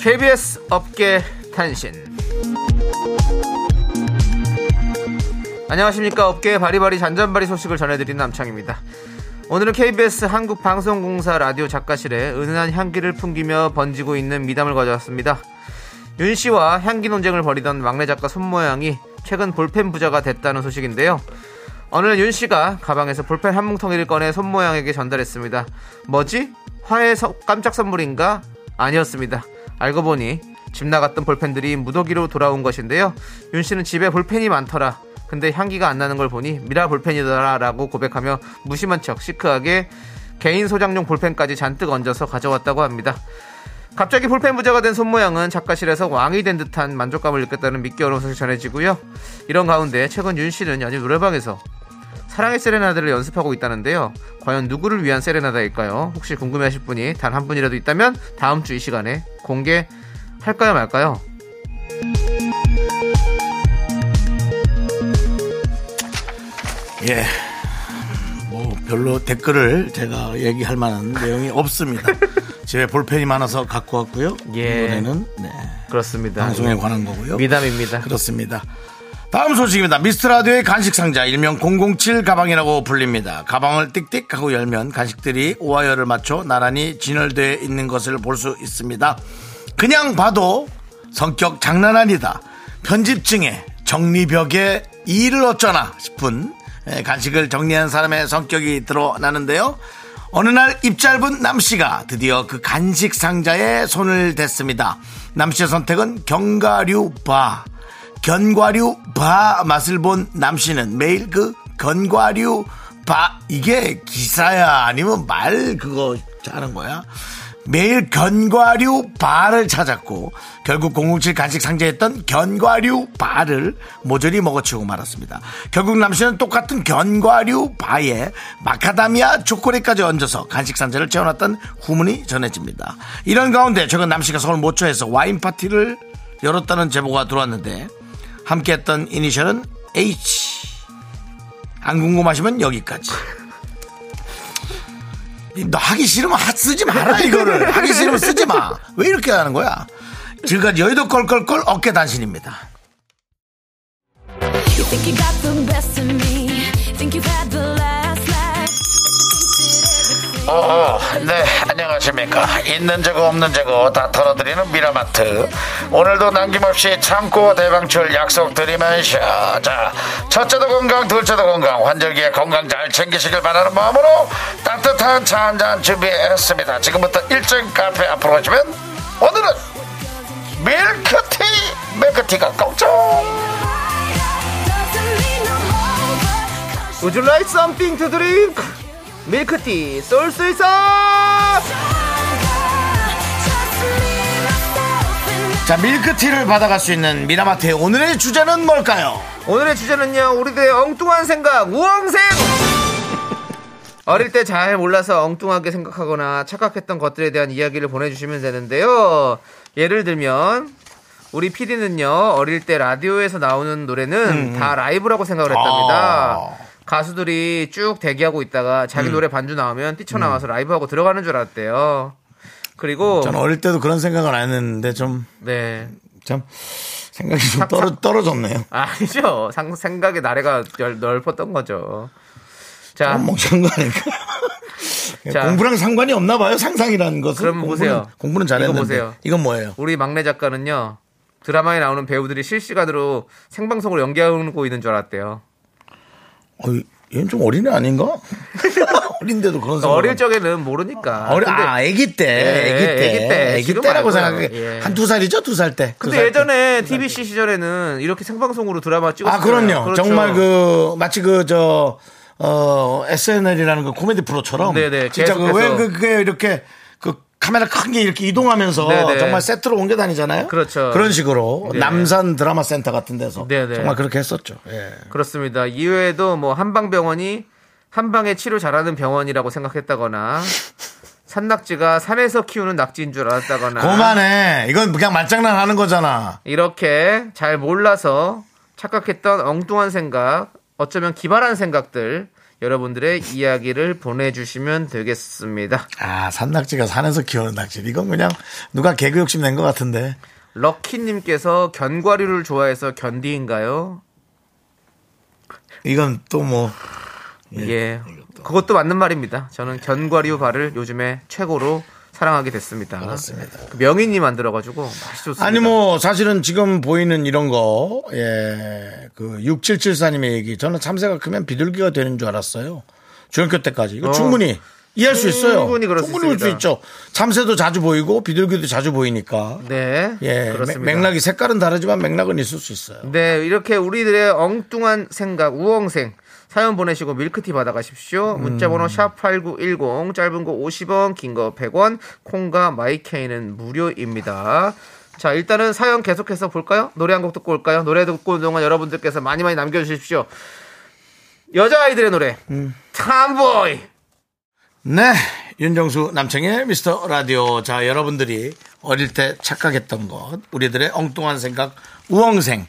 KBS 업계 탄신. 안녕하십니까. 업계의 바리바리 잔잔바리 소식을 전해드린 남창입니다. 오늘은 KBS 한국방송공사 라디오 작가실에 은은한 향기를 풍기며 번지고 있는 미담을 가져왔습니다. 윤씨와 향기 논쟁을 벌이던 막내 작가 손모양이 최근 볼펜 부자가 됐다는 소식인데요. 오늘 윤 씨가 가방에서 볼펜 한 뭉텅이를 꺼내 손모양에게 전달했습니다. 뭐지? 화해 깜짝 선물인가? 아니었습니다. 알고 보니 집 나갔던 볼펜들이 무더기로 돌아온 것인데요. 윤 씨는 집에 볼펜이 많더라. 근데 향기가 안 나는 걸 보니 미라 볼펜이더라 라고 고백하며 무심한 척 시크하게 개인 소장용 볼펜까지 잔뜩 얹어서 가져왔다고 합니다. 갑자기 볼펜 부자가 된 손모양은 작가실에서 왕이 된 듯한 만족감을 느꼈다는 믿기 어려운 소식이 전해지고요. 이런 가운데 최근 윤 씨는 연일 노래방에서 사랑의 세레나다를 연습하고 있다는데요. 과연 누구를 위한 세레나다일까요? 혹시 궁금해하실 분이 단 한 분이라도 있다면 다음 주 이 시간에 공개할까요 말까요? 예, 뭐 별로 댓글을 제가 얘기할 만한 내용이 없습니다. 집에 볼펜이 많아서 갖고 왔고요. 예. 이번에는 네, 그렇습니다. 방송에 관한 거고요. 미담입니다. 그렇습니다. 다음 소식입니다. 미스터라디오의 간식상자, 일명 007 가방이라고 불립니다. 가방을 띡띡 하고 열면 간식들이 오하열을 맞춰 나란히 진열되어 있는 것을 볼 수 있습니다. 그냥 봐도 성격 장난 아니다, 편집증에 정리벽에 일을 어쩌나 싶은 간식을 정리하는 사람의 성격이 드러나는데요. 어느 날 입 짧은 남씨가 드디어 그 간식 상자에 손을 댔습니다. 남씨의 선택은 견과류 바 맛을 본 남씨는 매일 그 견과류 바, 이게 기사야 아니면 말 그거 하는 거야? 매일 견과류 바를 찾았고 결국 007 간식 상자에 있던 견과류 바를 모조리 먹어치우고 말았습니다. 결국 남씨는 똑같은 견과류 바에 마카다미아 초콜릿까지 얹어서 간식 상자를 채워놨던 후문이 전해집니다. 이런 가운데 최근 남씨가 서울 모처에서 와인 파티를 열었다는 제보가 들어왔는데 함께했던 이니셜은 H. 안 궁금하시면 여기까지. 너 하기 싫으면 쓰지 마라, 이거를. 하기 싫으면 쓰지 마. 왜 이렇게 하는 거야? 지금까지 여의도 껄껄껄 어깨 단신입니다. 네, 안녕하십니까. 있는 재고 없는 재고 다 털어드리는 미라마트. 오늘도 남김없이 참고 대방출 약속드리면서, 자, 첫째도 건강, 둘째도 건강, 환절기에 건강 잘 챙기시길 바라는 마음으로 따뜻한 차 한잔 준비했습니다. 지금부터 1층 카페 앞으로 오시면 오늘은 밀크티가 꽁꽁. Would you like something to drink? 밀크티 쏠 수 있어. 자, 밀크티를 받아갈 수 있는 미라마트의 오늘의 주제는 뭘까요? 오늘의 주제는요, 우리들의 엉뚱한 생각 우엉생. 어릴 때 잘 몰라서 엉뚱하게 생각하거나 착각했던 것들에 대한 이야기를 보내주시면 되는데요. 예를 들면 우리 PD는요 어릴 때 라디오에서 나오는 노래는 다 라이브라고 생각을 했답니다. 가수들이 쭉 대기하고 있다가 자기 노래 반주 나오면 뛰쳐나와서 라이브하고 들어가는 줄 알았대요. 그리고 저는 어릴 때도 그런 생각을 안 했는데 참 생각이 좀 떨어졌네요. 아니죠. 생각의 나래가 넓었던 거죠. 자, 멍청한 거 아닐까? 자, 공부랑 상관이 없나 봐요. 상상이라는 것은. 그럼 보세요. 공부는 잘했는데. 보세요. 이건 뭐예요? 우리 막내 작가는요 드라마에 나오는 배우들이 실시간으로 생방송을 연기하고 있는 줄 알았대요. 얘는 좀 어린애 아닌가? 어린데도 그런 생각. 어릴 적에는 모르니까. 아기 때라고 생각해. 예. 한두 살이죠, 2살 때. 근데 살 예전에 때. TBC 시절에는 이렇게 생방송으로 드라마 찍었어요. 아, 그럼요. 그렇죠. 정말 마치 SNL이라는 그 코미디 프로처럼. 네네. 진짜 그게 이렇게 카메라 큰 게 이렇게 이동하면서 네네. 정말 세트로 옮겨 다니잖아요. 그렇죠. 그런 식으로 네. 남산 드라마 센터 같은 데서 네네. 정말 그렇게 했었죠. 예. 그렇습니다. 이외에도 뭐 한방병원이 한방에 치료 잘하는 병원이라고 생각했다거나 산낙지가 산에서 키우는 낙지인 줄 알았다거나. 그만해. 이건 그냥 말장난하는 거잖아. 이렇게 잘 몰라서 착각했던 엉뚱한 생각, 어쩌면 기발한 생각들, 여러분들의 이야기를 보내주시면 되겠습니다. 아, 산낙지가 산에서 키우는 낙지. 이건 그냥 누가 개그 욕심 낸 것 같은데. 럭키님께서 견과류를 좋아해서 견디인가요? 이건 또 뭐. 예. 그것도 맞는 말입니다. 저는 견과류 바를 요즘에 최고로 사랑하게 됐습니다. 그렇습니다. 명인이 만들어가지고 맛이 좋습니다. 아니 뭐 사실은 지금 보이는 이런 거, 예, 그 6774님의 얘기 저는 참새가 크면 비둘기가 되는 줄 알았어요. 중학교 때까지 이거 충분히 이해할 수 있어요. 충분히 볼 수 있죠. 참새도 자주 보이고 비둘기도 자주 보이니까. 네. 예, 그렇습니다. 맥락이 색깔은 다르지만 맥락은 있을 수 있어요. 네, 이렇게 우리들의 엉뚱한 생각 우엉생. 사연 보내시고 밀크티 받아가십시오. 문자번호 샵8910 짧은 거 50원 긴 거 100원 콩과 마이케이는 무료입니다. 자 일단은 사연 계속해서 볼까요? 노래 한 곡 듣고 올까요? 노래 듣고 오는 동안 여러분들께서 많이 많이 남겨주십시오. 여자아이들의 노래 탐보이. 네, 윤정수 남창의 미스터 라디오. 자 여러분들이 어릴 때 착각했던 것 우리들의 엉뚱한 생각 우엉생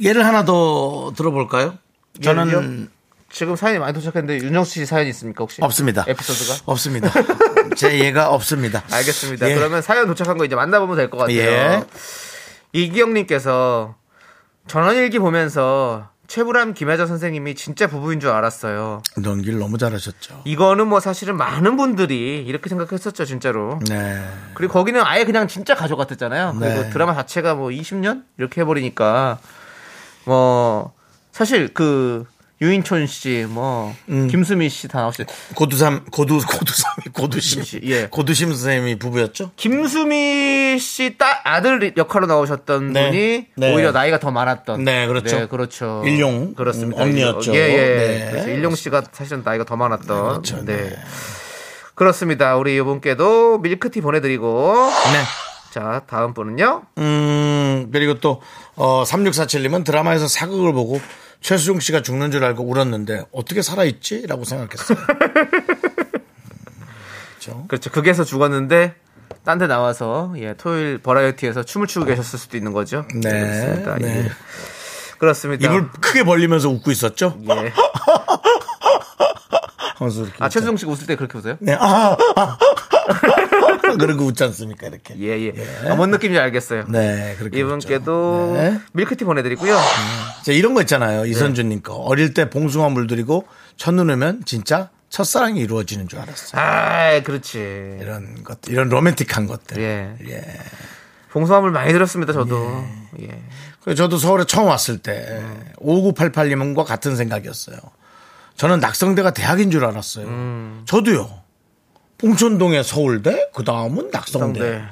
예를 하나 더 들어볼까요? 저는 지금 사연이 많이 도착했는데 윤정수 씨 사연이 있습니까 혹시? 없습니다. 에피소드가? 없습니다. 제 예가 없습니다. 알겠습니다. 예. 그러면 사연 도착한 거 이제 만나보면 될 것 같아요. 예. 이기영님께서 전원일기 보면서 최불암 김혜자 선생님이 진짜 부부인 줄 알았어요. 연기를 너무 잘하셨죠. 이거는 뭐 사실은 많은 분들이 이렇게 생각했었죠 진짜로. 네. 그리고 거기는 아예 그냥 진짜 가족 같았잖아요. 그리고 네. 드라마 자체가 뭐 20년 이렇게 해버리니까 뭐. 사실 그 유인촌 씨, 뭐 김수미 씨 다 나오셨죠. 고두심, 예, 고두심 선생님이 부부였죠. 김수미 씨 딸 아들 역할로 나오셨던 네. 분이 네. 오히려 나이가 더 많았던. 네, 그렇죠. 네, 그렇죠. 일용 그렇습니다. 언니였죠. 예, 예. 네. 그래서 일용 씨가 사실은 나이가 더 많았던. 네, 그렇죠. 네. 네. 그렇습니다. 우리 이분께도 밀크티 보내드리고. 네. 자, 다음 분은요. 그리고 또 3647님은 드라마에서 사극을 보고 최수종 씨가 죽는 줄 알고 울었는데 어떻게 살아있지? 라고 생각했어요. 그렇죠. 그렇죠. 극에서 죽었는데 딴 데 나와서 예, 토요일 버라이어티에서 춤을 추고 계셨을 수도 있는 거죠. 네. 그렇습니다. 네. 예. 그렇습니다. 입을 크게 벌리면서 웃고 있었죠. 예. 아, 최수종 씨가 웃을 때 그렇게 웃어요? 네. 그러고 웃지 않습니까 이렇게. 예예. 예. 아, 뭔 느낌인지 알겠어요. 네. 그렇게 이분께도 네. 밀크티 보내드리고요. 자 이런 거 있잖아요. 이선주님 거. 어릴 때 봉숭아 물들이고 첫눈 오면 진짜 첫사랑이 이루어지는 줄 알았어요. 아, 그렇지. 이런 것, 이런 로맨틱한 것들. 예. 예. 봉숭아물 많이 들었습니다. 저도. 예. 예. 그래서 저도 서울에 처음 왔을 때 5988님과 같은 생각이었어요. 저는 낙성대가 대학인 줄 알았어요. 저도요. 봉천동에 서울대, 그 다음은 낙성대.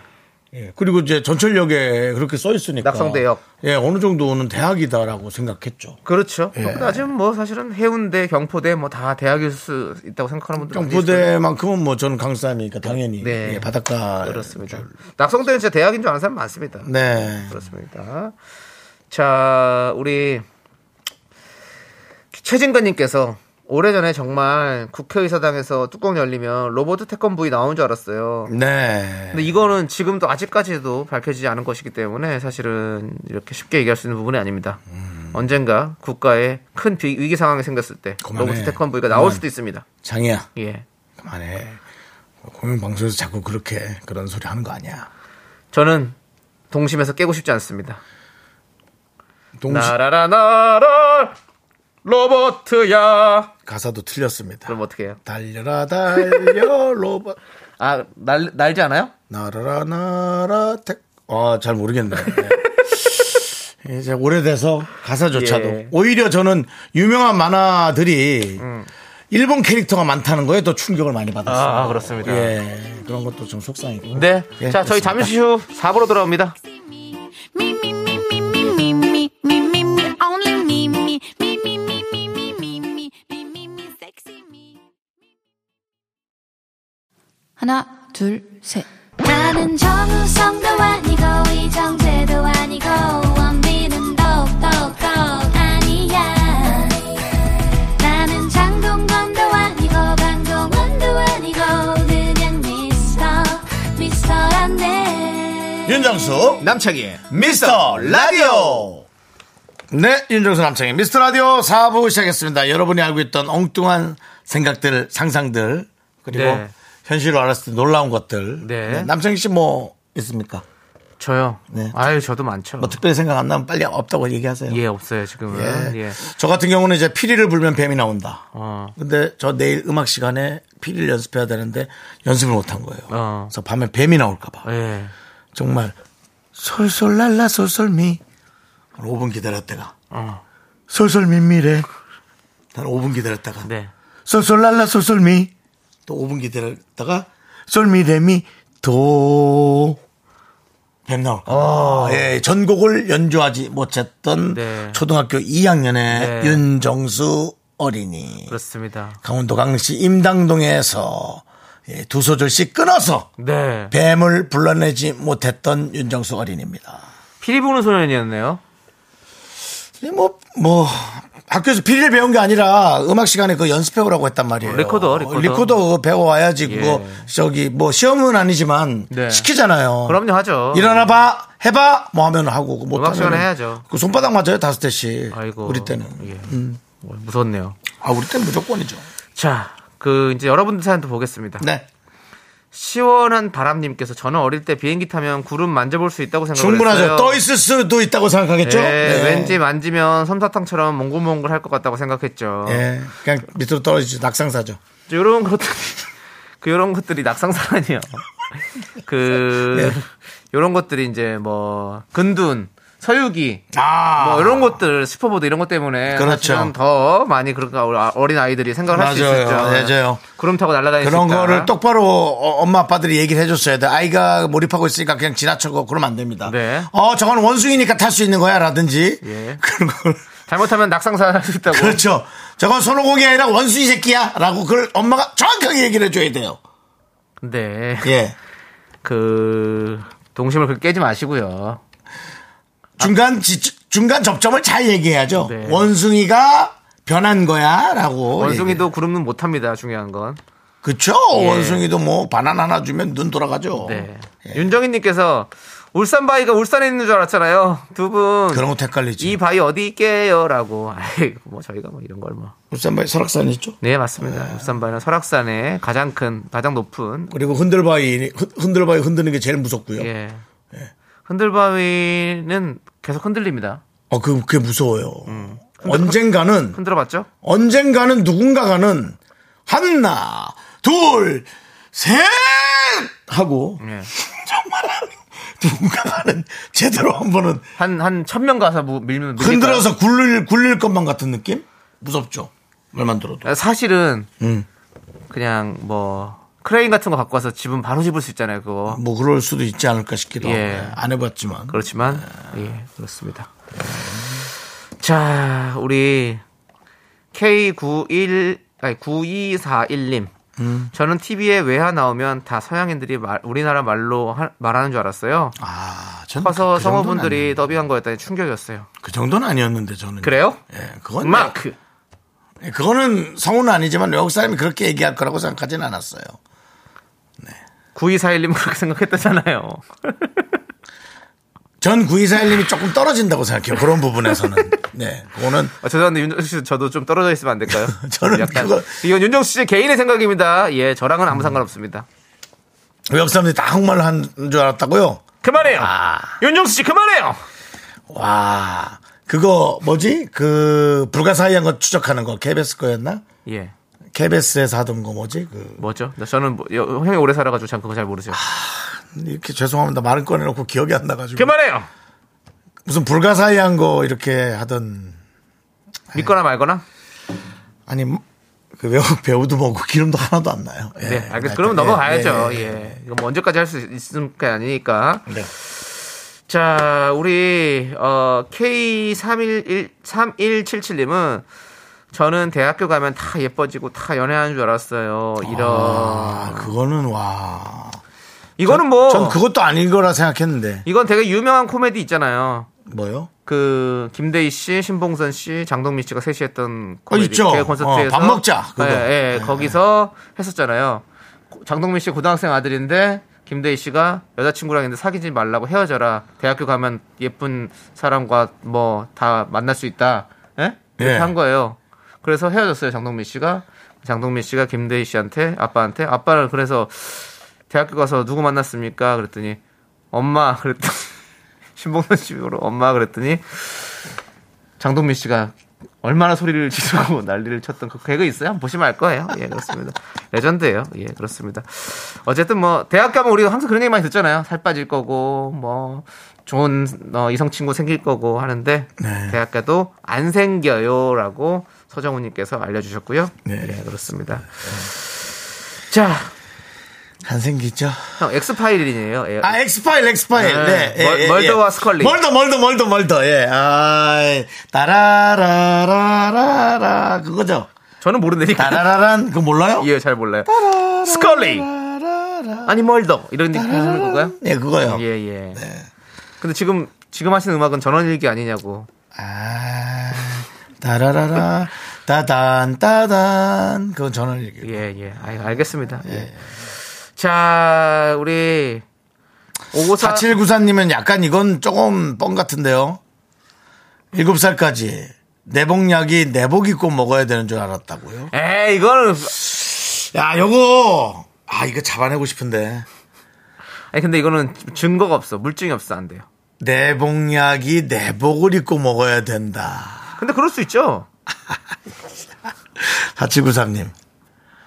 예, 그리고 이제 전철역에 그렇게 써 있으니까. 낙성대역. 예, 어느 정도는 대학이다라고 생각했죠. 그렇죠. 예. 아직 뭐 사실은 해운대, 경포대 뭐 다 대학일 수 있다고 생각하는 분들. 경포대만큼은 뭐 저는 강산이니까 당연히 네. 예, 바닷가. 그렇습니다. 낙성대는 진짜 대학인 줄 아는 사람 많습니다. 네. 그렇습니다. 자, 우리 최진관님께서. 오래전에 정말 국회의사당에서 뚜껑 열리면 로버트 태권브이 나온 줄 알았어요. 네. 근데 이거는 지금도 아직까지도 밝혀지지 않은 것이기 때문에 사실은 이렇게 쉽게 얘기할 수 있는 부분이 아닙니다. 언젠가 국가에 큰 위기 상황이 생겼을 때 그만해. 로버트 태권브이가 나올 그만. 수도 있습니다. 장이야. 예. 그만해. 공영방송에서 자꾸 그렇게 그런 소리 하는 거 아니야. 저는 동심에서 깨고 싶지 않습니다. 동심. 나라라나라. 로버트야. 가사도 틀렸습니다. 그럼 어떻게 해요? 달려라 달려 로버트. 아, 날지 않아요? 나라라 나라 택. 아, 잘 모르겠네요. 네. 이제 오래돼서 가사조차도. 예. 오히려 저는 유명한 만화들이 일본 캐릭터가 많다는 거에 더 충격을 많이 받았어요. 아, 그렇습니다. 예. 그런 것도 좀 속상이고. 네. 예, 자, 그렇습니다. 저희 잠시 후 4부로 돌아옵니다. 하나, 둘, 셋. 나는 정우성도 아니고 이정재도 아니고 원빈은 더욱더 아니야. 나는 장동건도 아니고 강동원도 아니고 그냥 미스터란데. 윤정수 남창희 미스터 라디오. 네, 윤정수 남창희 미스터 라디오 4부 시작했습니다. 여러분이 알고 있던 엉뚱한 생각들, 상상들 그리고 네. 현실로 알았을 때 놀라운 것들. 네. 남창희 씨 뭐 있습니까? 저요. 네. 아유, 저도 많죠. 뭐 특별히 생각 안 나면 빨리 없다고 얘기하세요. 예, 없어요 지금은. 예. 예. 저 같은 경우는 이제 피리를 불면 뱀이 나온다. 근데 저 내일 음악 시간에 피리를 연습해야 되는데 연습을 못한 거예요. 그래서 밤에 뱀이 나올까봐. 예. 정말 솔솔랄라 솔솔미. 한 5분 기다렸다가. 솔솔미미래. 한 5분 기다렸다가. 네. 솔솔랄라 솔솔미. 또 5분 기다렸다가 솔미레미 도. 뱀 나올까? 예, 전곡을 연주하지 못했던 네. 초등학교 2학년의 네. 윤정수 어린이. 그렇습니다. 강원도 강릉시 임당동에서 예, 두 소절씩 끊어서 네. 뱀을 불러내지 못했던 윤정수 어린이입니다. 피리 부는 소년이었네요. 뭐 학교에서 피리를 배운 게 아니라 음악 시간에 그 연습해오라고 했단 말이에요. 리코더 배워와야지. 예. 그거 저기 뭐 시험은 아니지만 네. 시키잖아요. 그럼요, 하죠. 일어나 봐, 해봐, 뭐 하면 하고 못 음악 시간에 해야죠. 그 손바닥 맞아요, 5대씩. 아이고. 우리 때는. 예. 무섭네요. 아, 우리 때는 무조건이죠. 자, 그 이제 여러분들 사연도 보겠습니다. 네. 시원한 바람님께서 저는 어릴 때 비행기 타면 구름 만져볼 수 있다고 생각을 충분하죠. 했어요. 충분하죠. 떠 있을 수도 있다고 생각하겠죠. 네, 네. 왠지 만지면 솜사탕처럼 몽글몽글 할 것 같다고 생각했죠. 네, 그냥 밑으로 떨어지죠. 낙상사죠. 이런 것들, 그 이런 것들이 낙상사 아니에요. 그 이런 네. 것들이 이제 뭐 근둔, 서유기, 뭐 이런 것들, 슈퍼보드 이런 것 때문에 그렇죠. 더 많이 그런가 어린 아이들이 생각을 할 수 있었죠. 맞아요. 구름 타고 날아다니는 그런 거를 똑바로 엄마 아빠들이 얘기를 해줬어야 돼. 아이가 몰입하고 있으니까 그냥 지나쳐고 그러면 안 됩니다. 네. 저건 원숭이니까 탈 수 있는 거야라든지 예. 그런 걸 잘못하면 낙상사 할 수 있다고. 그렇죠. 저건 손오공이 아니라 원숭이 새끼야라고 그걸 엄마가 정확하게 얘기를 해줘야 돼요. 네. 예. 그 동심을 깨지 마시고요. 중간 접점을 잘 얘기해야죠. 네. 원숭이가 변한 거야라고. 원숭이도 얘기해. 구름은 못 합니다. 중요한 건. 그렇죠. 예. 원숭이도 뭐 바나나 하나 주면 눈 돌아가죠. 네. 예. 윤정희님께서 울산 바위가 울산에 있는 줄 알았잖아요. 두 분. 그런 것도 헷갈리지. 이 바위 어디 있게요라고. 아이고 뭐 저희가 뭐 이런 걸 뭐. 울산 바위 설악산에 있죠? 네 맞습니다. 네. 울산 바위는 설악산에 가장 높은. 그리고 흔들바위 흔드는 게 제일 무섭고요. 예. 예. 흔들바위는 계속 흔들립니다. 그게 무서워요. 언젠가는 흔들어봤죠? 언젠가는 누군가가는 하나, 둘, 셋 하고 예. 정말 누군가가는 제대로 한 번은 한 1,000명 가서 밀면 흔들어서 굴릴 것만 같은 느낌? 무섭죠. 말만 들어도. 사실은 그냥 뭐. 크레인 같은 거 갖고 와서 집은 바로 집을 수 있잖아요, 그거. 뭐 그럴 수도 있지 않을까 싶기도 하고. 예. 안 해봤지만. 그렇지만, 예, 그렇습니다. 자, 우리 K9241님. 저는 TV에 외화 나오면 다 서양인들이 우리나라 말로 말하는 줄 알았어요. 아, 저는 커서 그 성우분들이 더빙한 거였다니 충격이었어요. 그 정도는 아니었는데 저는. 그래요? 예, 그건. 마크. 네, 그거는 성우는 아니지만 외국 사람이 그렇게 얘기할 거라고 생각하진 않았어요. 9241님은 그렇게 생각했다잖아요. 전 9241님이 조금 떨어진다고 생각해요. 그런 부분에서는. 네, 그거는. 죄송한데 윤정수 씨 저도 좀 떨어져 있으면 안 될까요? 저는 약간. 이건 윤정수 씨의 개인의 생각입니다. 예, 저랑은 아무 상관없습니다. 외국 사람들이 다 한국말로 한 줄 알았다고요? 그만해요. 아. 윤정수 씨 그만해요. 와. 그거 뭐지? 그 불가사의한 거 추적하는 거 KBS 거였나? 예. KBS에서 하던 거 뭐지? 그 뭐죠? 저는 형이 오래 살아가지고 참 그거 잘 모르죠. 이렇게 죄송합니다. 말은 꺼내놓고 기억이 안 나가지고. 그만해요. 무슨 불가사의한 거 이렇게 하던. 믿거나 말거나? 아니 그 외국 배우도 뭐고 기름도 하나도 안 나요. 예. 네. 알겠습니다. 그러면 넘어가야죠. 예. 이거 뭐 언제까지 할 수 있을 게 아니니까. 네. 자, 우리 K3177님은 저는 대학교 가면 다 예뻐지고 다 연애하는 줄 알았어요. 이런. 그거는 와. 이거는 뭐 전 그것도 아닌 거라 생각했는데. 이건 되게 유명한 코미디 있잖아요. 뭐요? 그 김대희 씨, 신봉선 씨, 장동민 씨가 셋이 했던 코미디 콘서트에서 밥 먹자. 그거. 예, 거기서 했었잖아요. 장동민 씨 고등학생 아들인데 김대희 씨가 여자친구랑 있는데 사귀지 말라고 헤어져라. 대학교 가면 예쁜 사람과 뭐 다 만날 수 있다. 예? 이렇게 한 거예요. 그래서 헤어졌어요, 장동민 씨가. 장동민 씨가 김대희 씨한테, 아빠한테. 아빠를 그래서 대학교 가서 누구 만났습니까? 그랬더니 엄마. 그랬더니 신봉선 집으로 엄마 그랬더니 장동민 씨가 얼마나 소리를 지르고 난리를 쳤던 그 개그 있어요? 한번 보시면 알 거예요. 예, 그렇습니다. 레전드예요. 예, 그렇습니다. 어쨌든 뭐 대학 가면 우리가 항상 그런 얘기 많이 듣잖아요. 살 빠질 거고 뭐 좋은 이성 친구 생길 거고 하는데 네. 대학 가도 안 생겨요라고 서정우님께서 알려주셨고요. 네, 예, 그렇습니다. 네. 자. 안 생기죠. 형 엑스파일이에요. 아 엑스파일. 네. 예, 멀더와 예. 스컬리. 멀더. 예. 아 따라라라라라 그거죠. 저는 모르는데. 따라라란 그거 몰라요? 예, 잘 몰라요. 스컬리. 아니 멀더 이런 느낌 하는 건가요? 예, 그거요. 예. 네. 근데 지금 하시는 음악은 전원일기 아니냐고. 아 따라라라 따단 그건 전원일기. 예. 알겠습니다. 예. 자, 우리 554 4794님은 약간 이건 조금 뻥 같은데요. 7살까지 내복약이 내복 입고 먹어야 되는 줄 알았다고요? 에이, 이거는 야, 이거 잡아내고 싶은데. 아니 근데 이거는 증거가 없어. 물증이 없어. 안 돼요. 내복약이 내복을 입고 먹어야 된다. 근데 그럴 수 있죠. 4793님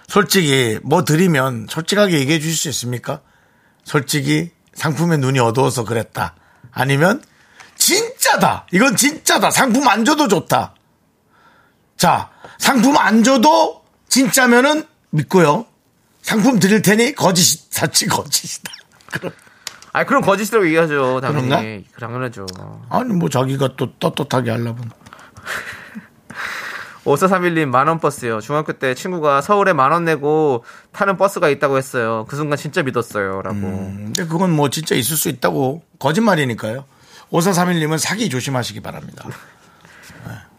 솔직히 뭐 드리면 솔직하게 얘기해 주실 수 있습니까? 솔직히 상품에 눈이 어두워서 그랬다. 아니면 진짜다. 이건 진짜다. 상품 안 줘도 좋다. 자, 상품 안 줘도 진짜면은 믿고요. 상품 드릴 테니 거짓이다. 아, 그럼 거짓이라고 얘기하죠. 당연히. 당연하죠. 아니 뭐 자기가 또 떳떳하게 하려면. 5431님 만원 버스요. 중학교 때 친구가 서울에 만원 내고 타는 버스가 있다고 했어요. 그 순간 진짜 믿었어요 라고. 근데 그건 뭐 진짜 있을 수 있다고 거짓말이니까요. 5431님은 사기 조심하시기 바랍니다. 네.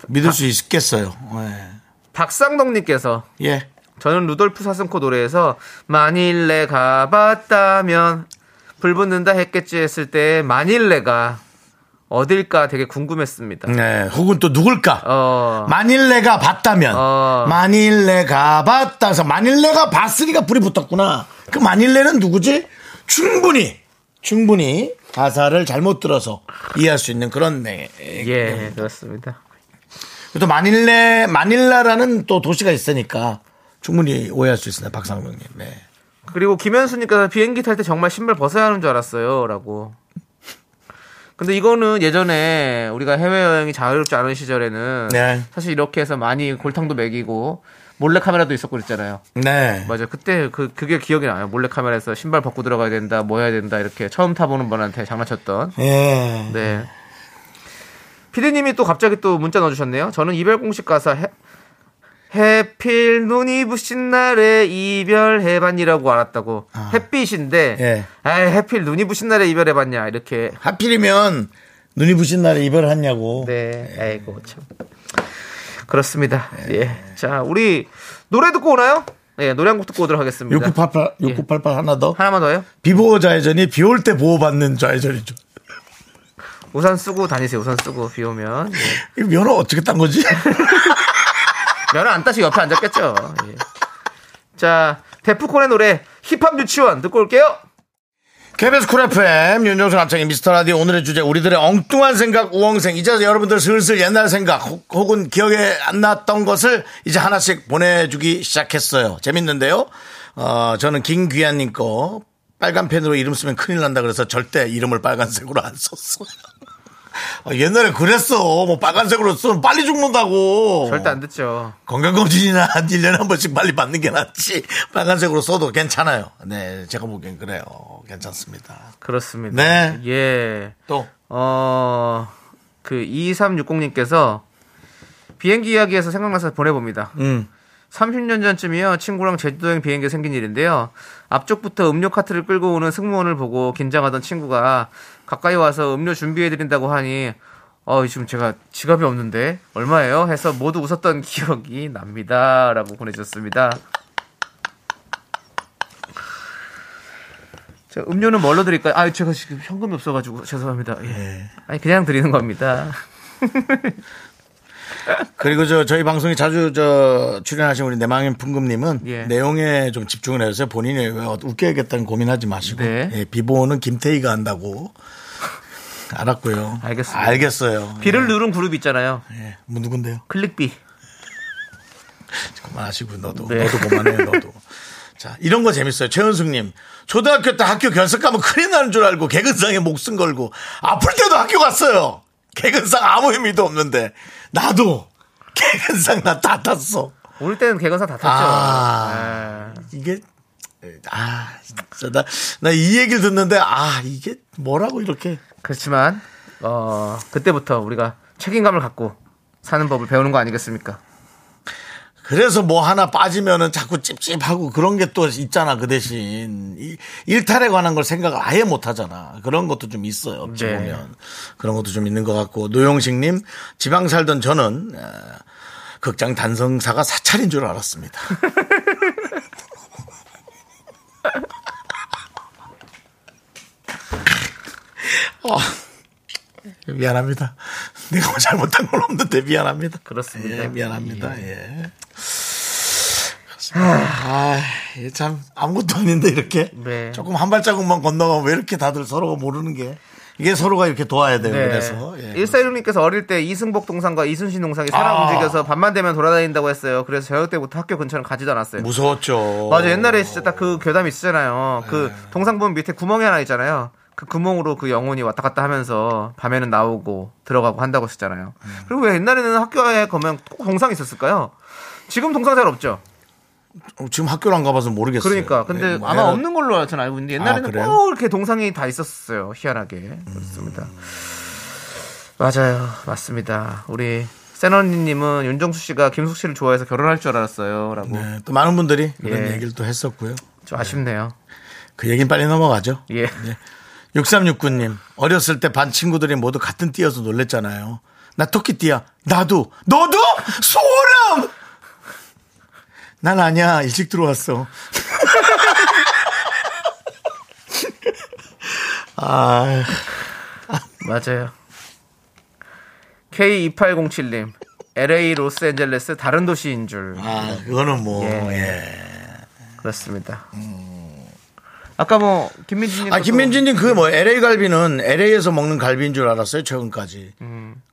믿을 수 있겠어요. 네. 박상동님께서 예. 저는 루돌프 사슴코 노래에서 만일내 가봤다면 불붙는다 했겠지 했을 때 만일내가 어딜까 되게 궁금했습니다. 네, 혹은 또 누굴까? 만일 내가 봤다면, 만일 내가 봤다서 만일 내가 봤으니까 불이 붙었구나. 그 만일 내는 누구지? 충분히 가사를 잘못 들어서 이해할 수 있는 그런 예, 그렇습니다. 또 마닐라라는 또 도시가 있으니까 충분히 오해할 수 있습니다, 박상명님. 네. 그리고 김현수님께서 비행기 탈 때 정말 신발 벗어야 하는 줄 알았어요라고. 근데 이거는 예전에 우리가 해외여행이 자유롭지 않은 시절에는 네. 사실 이렇게 해서 많이 골탕도 먹이고 몰래카메라도 있었고 그랬잖아요. 네. 맞아요. 그때 그게 기억이 나요. 몰래카메라에서 신발 벗고 들어가야 된다, 뭐 해야 된다 이렇게 처음 타보는 분한테 장난쳤던. 예. 네. 피디님이 또 갑자기 또 문자 넣어주셨네요. 저는 이별공식 가사 해필 눈이 부신 날에 이별해봤니라고 알았다고. 햇빛인데 예. 아이, 해필 눈이 부신 날에 이별해봤냐 이렇게. 하필이면 눈이 부신 날에 이별했냐고. 네, 예. 아이고 참 그렇습니다. 예. 자, 우리 노래 듣고 오나요? 네, 노래 한 곡 듣고 오도록 하겠습니다. 6988 하나만 더요? 비보호 좌회전이 비 올 때 보호받는 좌회전이죠. 우산 쓰고 다니세요. 우산 쓰고 비 오면. 예. 면허 어떻게 딴 거지? 면허 안 따시고 옆에 앉았겠죠. 예. 자, 데프콘의 노래 힙합 유치원 듣고 올게요. KBS 쿨 FM 윤정수 남창희 미스터라디오. 오늘의 주제 우리들의 엉뚱한 생각 우엉생. 이제 여러분들 슬슬 옛날 생각 혹은 기억에 안 났던 것을 이제 하나씩 보내주기 시작했어요. 재밌는데요. 저는 김귀한님 거 빨간 펜으로 이름 쓰면 큰일 난다 그래서 절대 이름을 빨간색으로 안 썼어요. 옛날에 그랬어. 뭐 빨간색으로 쓰면 빨리 죽는다고. 절대 안 됐죠. 건강검진이나 1년에 한 번씩 빨리 받는 게 낫지. 빨간색으로 써도 괜찮아요. 네, 제가 보기엔 그래요. 괜찮습니다. 그렇습니다. 네. 예. 또. 그 2360님께서 비행기 이야기에서 생각나서 보내봅니다. 30년 전쯤이요. 친구랑 제주도행 비행기에 생긴 일인데요. 앞쪽부터 음료 카트를 끌고 오는 승무원을 보고 긴장하던 친구가 가까이 와서 음료 준비해드린다고 하니 지금 제가 지갑이 없는데 얼마예요? 해서 모두 웃었던 기억이 납니다. 라고 보내주셨습니다. 음료는 뭘로 드릴까요? 아, 제가 지금 현금이 없어가지고 죄송합니다. 예. 아니 그냥 드리는 겁니다. 그리고 저희 방송에 자주 출연하신 우리 내망인 풍금님은 예. 내용에 좀 집중을 해주세요. 본인이 왜 웃겨야겠다는 고민하지 마시고 네. 예, 비보는 김태희가 한다고 알았고요. 알겠습니다. 알겠어요. 비를 누른 그룹 있잖아요. 예, 뭐 누군데요? 클릭비. 그만하시고 너도 네. 너도 그만해 너도. 자, 이런 거 재밌어요. 최은숙님. 초등학교 때 학교 견석 가면 큰일 나는 줄 알고 개근상에 목숨 걸고 아플 때도 학교 갔어요. 개근상 아무 의미도 없는데 나도 개근상 나 다 탔어. 올 때는 개근상 다 탔죠. 아, 이게 아 진짜 나 이 얘기를 듣는데 아 이게 뭐라고 이렇게. 그렇지만 그때부터 우리가 책임감을 갖고 사는 법을 배우는 거 아니겠습니까? 그래서 뭐 하나 빠지면은 자꾸 찝찝하고 그런 게 또 있잖아. 그 대신 일탈에 관한 걸 생각을 아예 못 하잖아. 그런 것도 좀 있어요. 어찌 보면 네. 그런 것도 좀 있는 것 같고. 노용식님, 지방 살던 저는 극장 단성사가 사찰인 줄 알았습니다. 미안합니다. 내가 잘못한 건 없는데 미안합니다. 그렇습니다. 예, 미안합니다. 예. 아, 참 아무것도 아닌데 이렇게 네. 조금 한 발자국만 건너가면 왜 이렇게 다들 서로가 모르는 게 이게 서로가 이렇게 도와야 돼요. 네. 그래서 예, 1416님께서 어릴 때 이승복 동상과 이순신 동상이 살아 움직여서 밤만 되면 돌아다닌다고 했어요. 그래서 저녁 때부터 학교 근처는 가지도 않았어요. 무서웠죠. 맞아. 옛날에 진짜 딱 그 괴담이 있었잖아요. 네. 그 동상 보면 밑에 구멍이 하나 있잖아요. 그 구멍으로 그 영혼이 왔다 갔다 하면서 밤에는 나오고 들어가고 한다고 했잖아요. 그리고 왜 옛날에는 학교에 가면 꼭 동상이 있었을까요? 지금 동상 잘 없죠? 지금 학교를 안 가봐서 모르겠어요. 그러니까. 근데 네, 아마 없는 걸로 저는 알고 있는데 옛날에는 꼭 이렇게 동상이 다 있었어요. 희한하게. 그렇습니다. 맞아요. 맞습니다. 우리 세너니님은 윤정수 씨가 김숙 씨를 좋아해서 결혼할 줄 알았어요. 라고. 네, 또 많은 분들이 그런 예. 얘기를 또 했었고요. 좀 아쉽네요. 네. 그 얘기는 빨리 넘어가죠. 예. 네. 6369님, 어렸을 때 반 친구들이 모두 같은 띠여서 놀랬잖아요. 나 토끼띠야. 나도. 너도? 소름! 난 아니야. 일찍 들어왔어. 아, 맞아요. K2807님, LA 로스앤젤레스 다른 도시인 줄. 아, 그거는 뭐, 예. 그렇습니다. 아까 뭐 김민진님 김민진님 그 뭐 LA 갈비는 LA에서 먹는 갈비인 줄 알았어요 최근까지.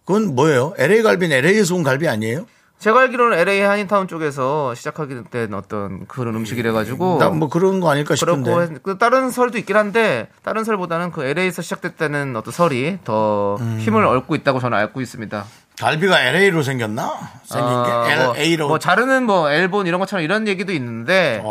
그건 뭐예요? LA 갈비는 LA에서 온 갈비 아니에요? 제가 알기로는 LA 한인타운 쪽에서 시작하게 된 어떤 그런 음식이래가지고 뭐 그런 거 아닐까 싶은데. 그렇고 다른 설도 있긴 한데 다른 설보다는 그 LA에서 시작됐다는 어떤 설이 더 힘을 얻고 있다고 저는 알고 있습니다. 갈비가 LA로 생겼나? 생긴 게 LA로. 뭐 자르는 뭐 엘본 이런 것처럼 이런 얘기도 있는데,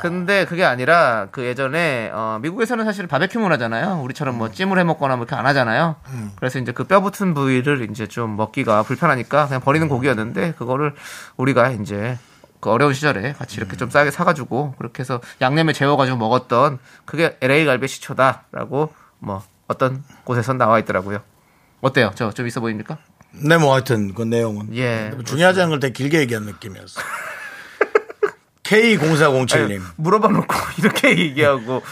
근데 그게 아니라 그 예전에 미국에서는 사실 바베큐를 하잖아요. 우리처럼 뭐 찜을 해 먹거나 뭐 이렇게 안 하잖아요. 그래서 이제 그 뼈 붙은 부위를 이제 좀 먹기가 불편하니까 그냥 버리는 고기였는데 그거를 우리가 이제 그 어려운 시절에 같이 이렇게 좀 싸게 사가지고 그렇게 해서 양념에 재워가지고 먹었던 그게 LA 갈비 시초다라고 뭐 어떤 곳에선 나와 있더라고요. 어때요? 저 좀 있어 보입니까? 네, 뭐 하여튼 그 내용은 예, 중요하지 않은 걸 되게 길게 얘기한 느낌이었어. K0407님 물어봐 놓고 이렇게 얘기하고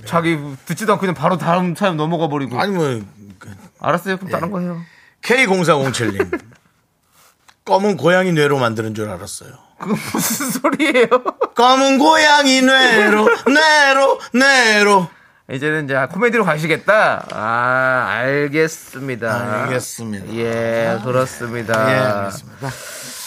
네. 자기 듣지도 않고 그냥 바로 다음 사연 넘어가 버리고. 아니 뭐 알았어요. 그럼 예. 다른 거 해요. K0407님 검은 고양이 뇌로 만드는 줄 알았어요. 그건 무슨 소리예요? 검은 고양이 뇌로 이제는 이제 코미디로 가시겠다. 아, 알겠습니다. 알겠습니다. 예, 그렇습니다. 예, 그렇습니다.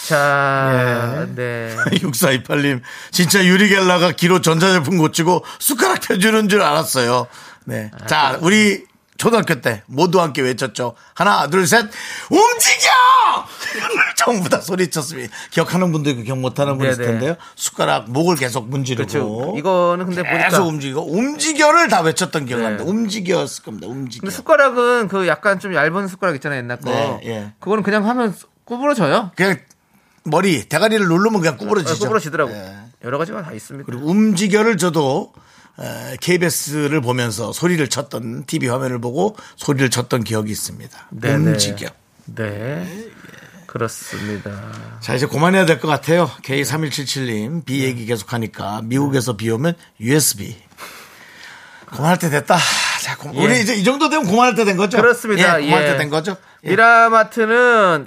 자, 예. 네. 6428님, 진짜 유리겔라가 기로 전자제품 고치고 숟가락 펴주는 줄 알았어요. 네. 아, 자, 그렇구나. 우리 초등학교 때 모두 함께 외쳤죠. 하나, 둘, 셋, 움직여! 전부 다 소리쳤습니다. 기억하는 분도 있고 기억 못하는 분이 있을 텐데요. 숟가락 목을 계속 문지르고. 그렇죠. 이거는 근데 계속 보니까 움직이고 움직여를 다 외쳤던 기억이 납니다. 네. 움직였을 겁니다. 움직여. 근데 숟가락은 그 약간 좀 얇은 숟가락 있잖아요. 옛날 거. 네, 예. 그거는 그냥 하면 구부러져요. 그냥 머리 대가리를 누르면 그냥 구부러지죠. 구부러지더라고. 예. 여러 가지가 다 있습니다. 그리고 움직여를 저도 KBS를 보면서 소리를 쳤던 TV 화면을 보고 소리를 쳤던 기억이 있습니다. 네네. 움직여. 네. 그렇습니다. 자, 이제 그만해야 될 것 같아요. K3177님, 비 얘기 계속하니까 미국에서 비 오면 USB. 그만할 때 됐다. 자, 예. 우리 이제 이 정도 되면 그만할 때 된 거죠? 그렇습니다. 예, 그만할 때 된 거죠? 예. 미라마트는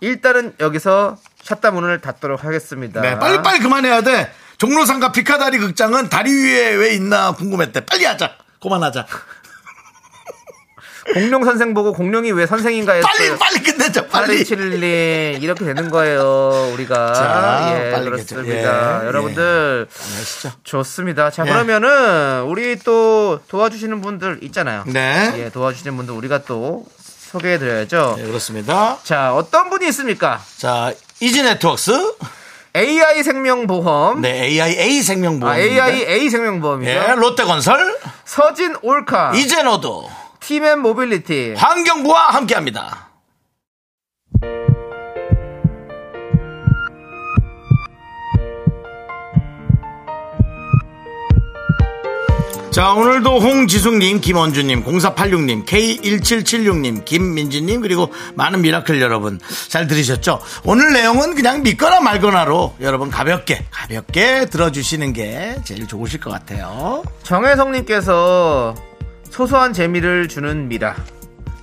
일단은 여기서 샷다문을 닫도록 하겠습니다. 네, 빨리 그만해야 돼. 종로상가 피카다리 극장은 다리 위에 왜 있나 궁금했대. 빨리 하자. 그만하자. 공룡 선생 보고 공룡이 왜 선생인가 했어요. 빨리 끝내자. 빨리 8271님 이렇게 되는 거예요 우리가. 자, 예, 빨리 그렇습니다. 예, 여러분들 예. 좋습니다. 자 예. 그러면은 우리 또 도와주시는 분들 있잖아요. 네. 예, 도와주시는 분들 우리가 또 소개해드려야죠. 네, 그렇습니다. 자, 어떤 분이 있습니까? 자, 이지네트웍스 AI 생명보험. 네, AIA 생명보험. 아, AIA 생명보험이죠. 예, 롯데건설. 서진 올카. 이젠어도. 팀앤 모빌리티. 환경부와 함께합니다. 자, 오늘도 홍지숙님, 김원주님, 0486님, K1776님, 김민지님, 그리고 많은 미라클 여러분 잘 들으셨죠? 오늘 내용은 그냥 믿거나 말거나로 여러분 가볍게 들어주시는 게 제일 좋으실 것 같아요. 정혜성님께서 소소한 재미를 주는 미라.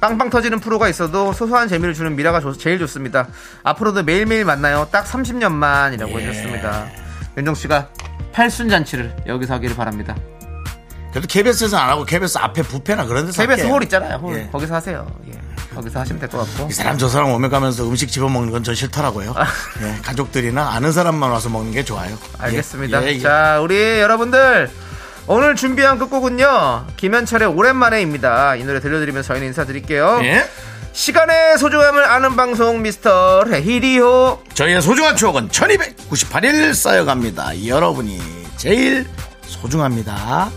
빵빵 터지는 프로가 있어도 소소한 재미를 주는 미라가 제일 좋습니다. 앞으로도 매일매일 만나요. 딱 30년만이라고 예. 해주셨습니다. 윤정씨가 팔순잔치를 여기서 하기를 바랍니다. 그래도 KBS에서는 안 하고 KBS 앞에 부페나 그런 데서 KBS 할게요. 홀 있잖아요. 홀. 예. 거기서 하세요. 예. 거기서 하시면 될 것 같고. 이 사람 저 사람 오면 가면서 음식 집어먹는 건 전 싫더라고요. 아. 예. 가족들이나 아는 사람만 와서 먹는 게 좋아요. 알겠습니다. 예. 예. 자, 우리 여러분들 오늘 준비한 끝곡은요. 김현철의 오랜만에입니다. 이 노래 들려드리면서 저희는 인사드릴게요. 예. 시간의 소중함을 아는 방송 미스터 히리호. 저희의 소중한 추억은 1298일 쌓여갑니다. 여러분이 제일 소중합니다.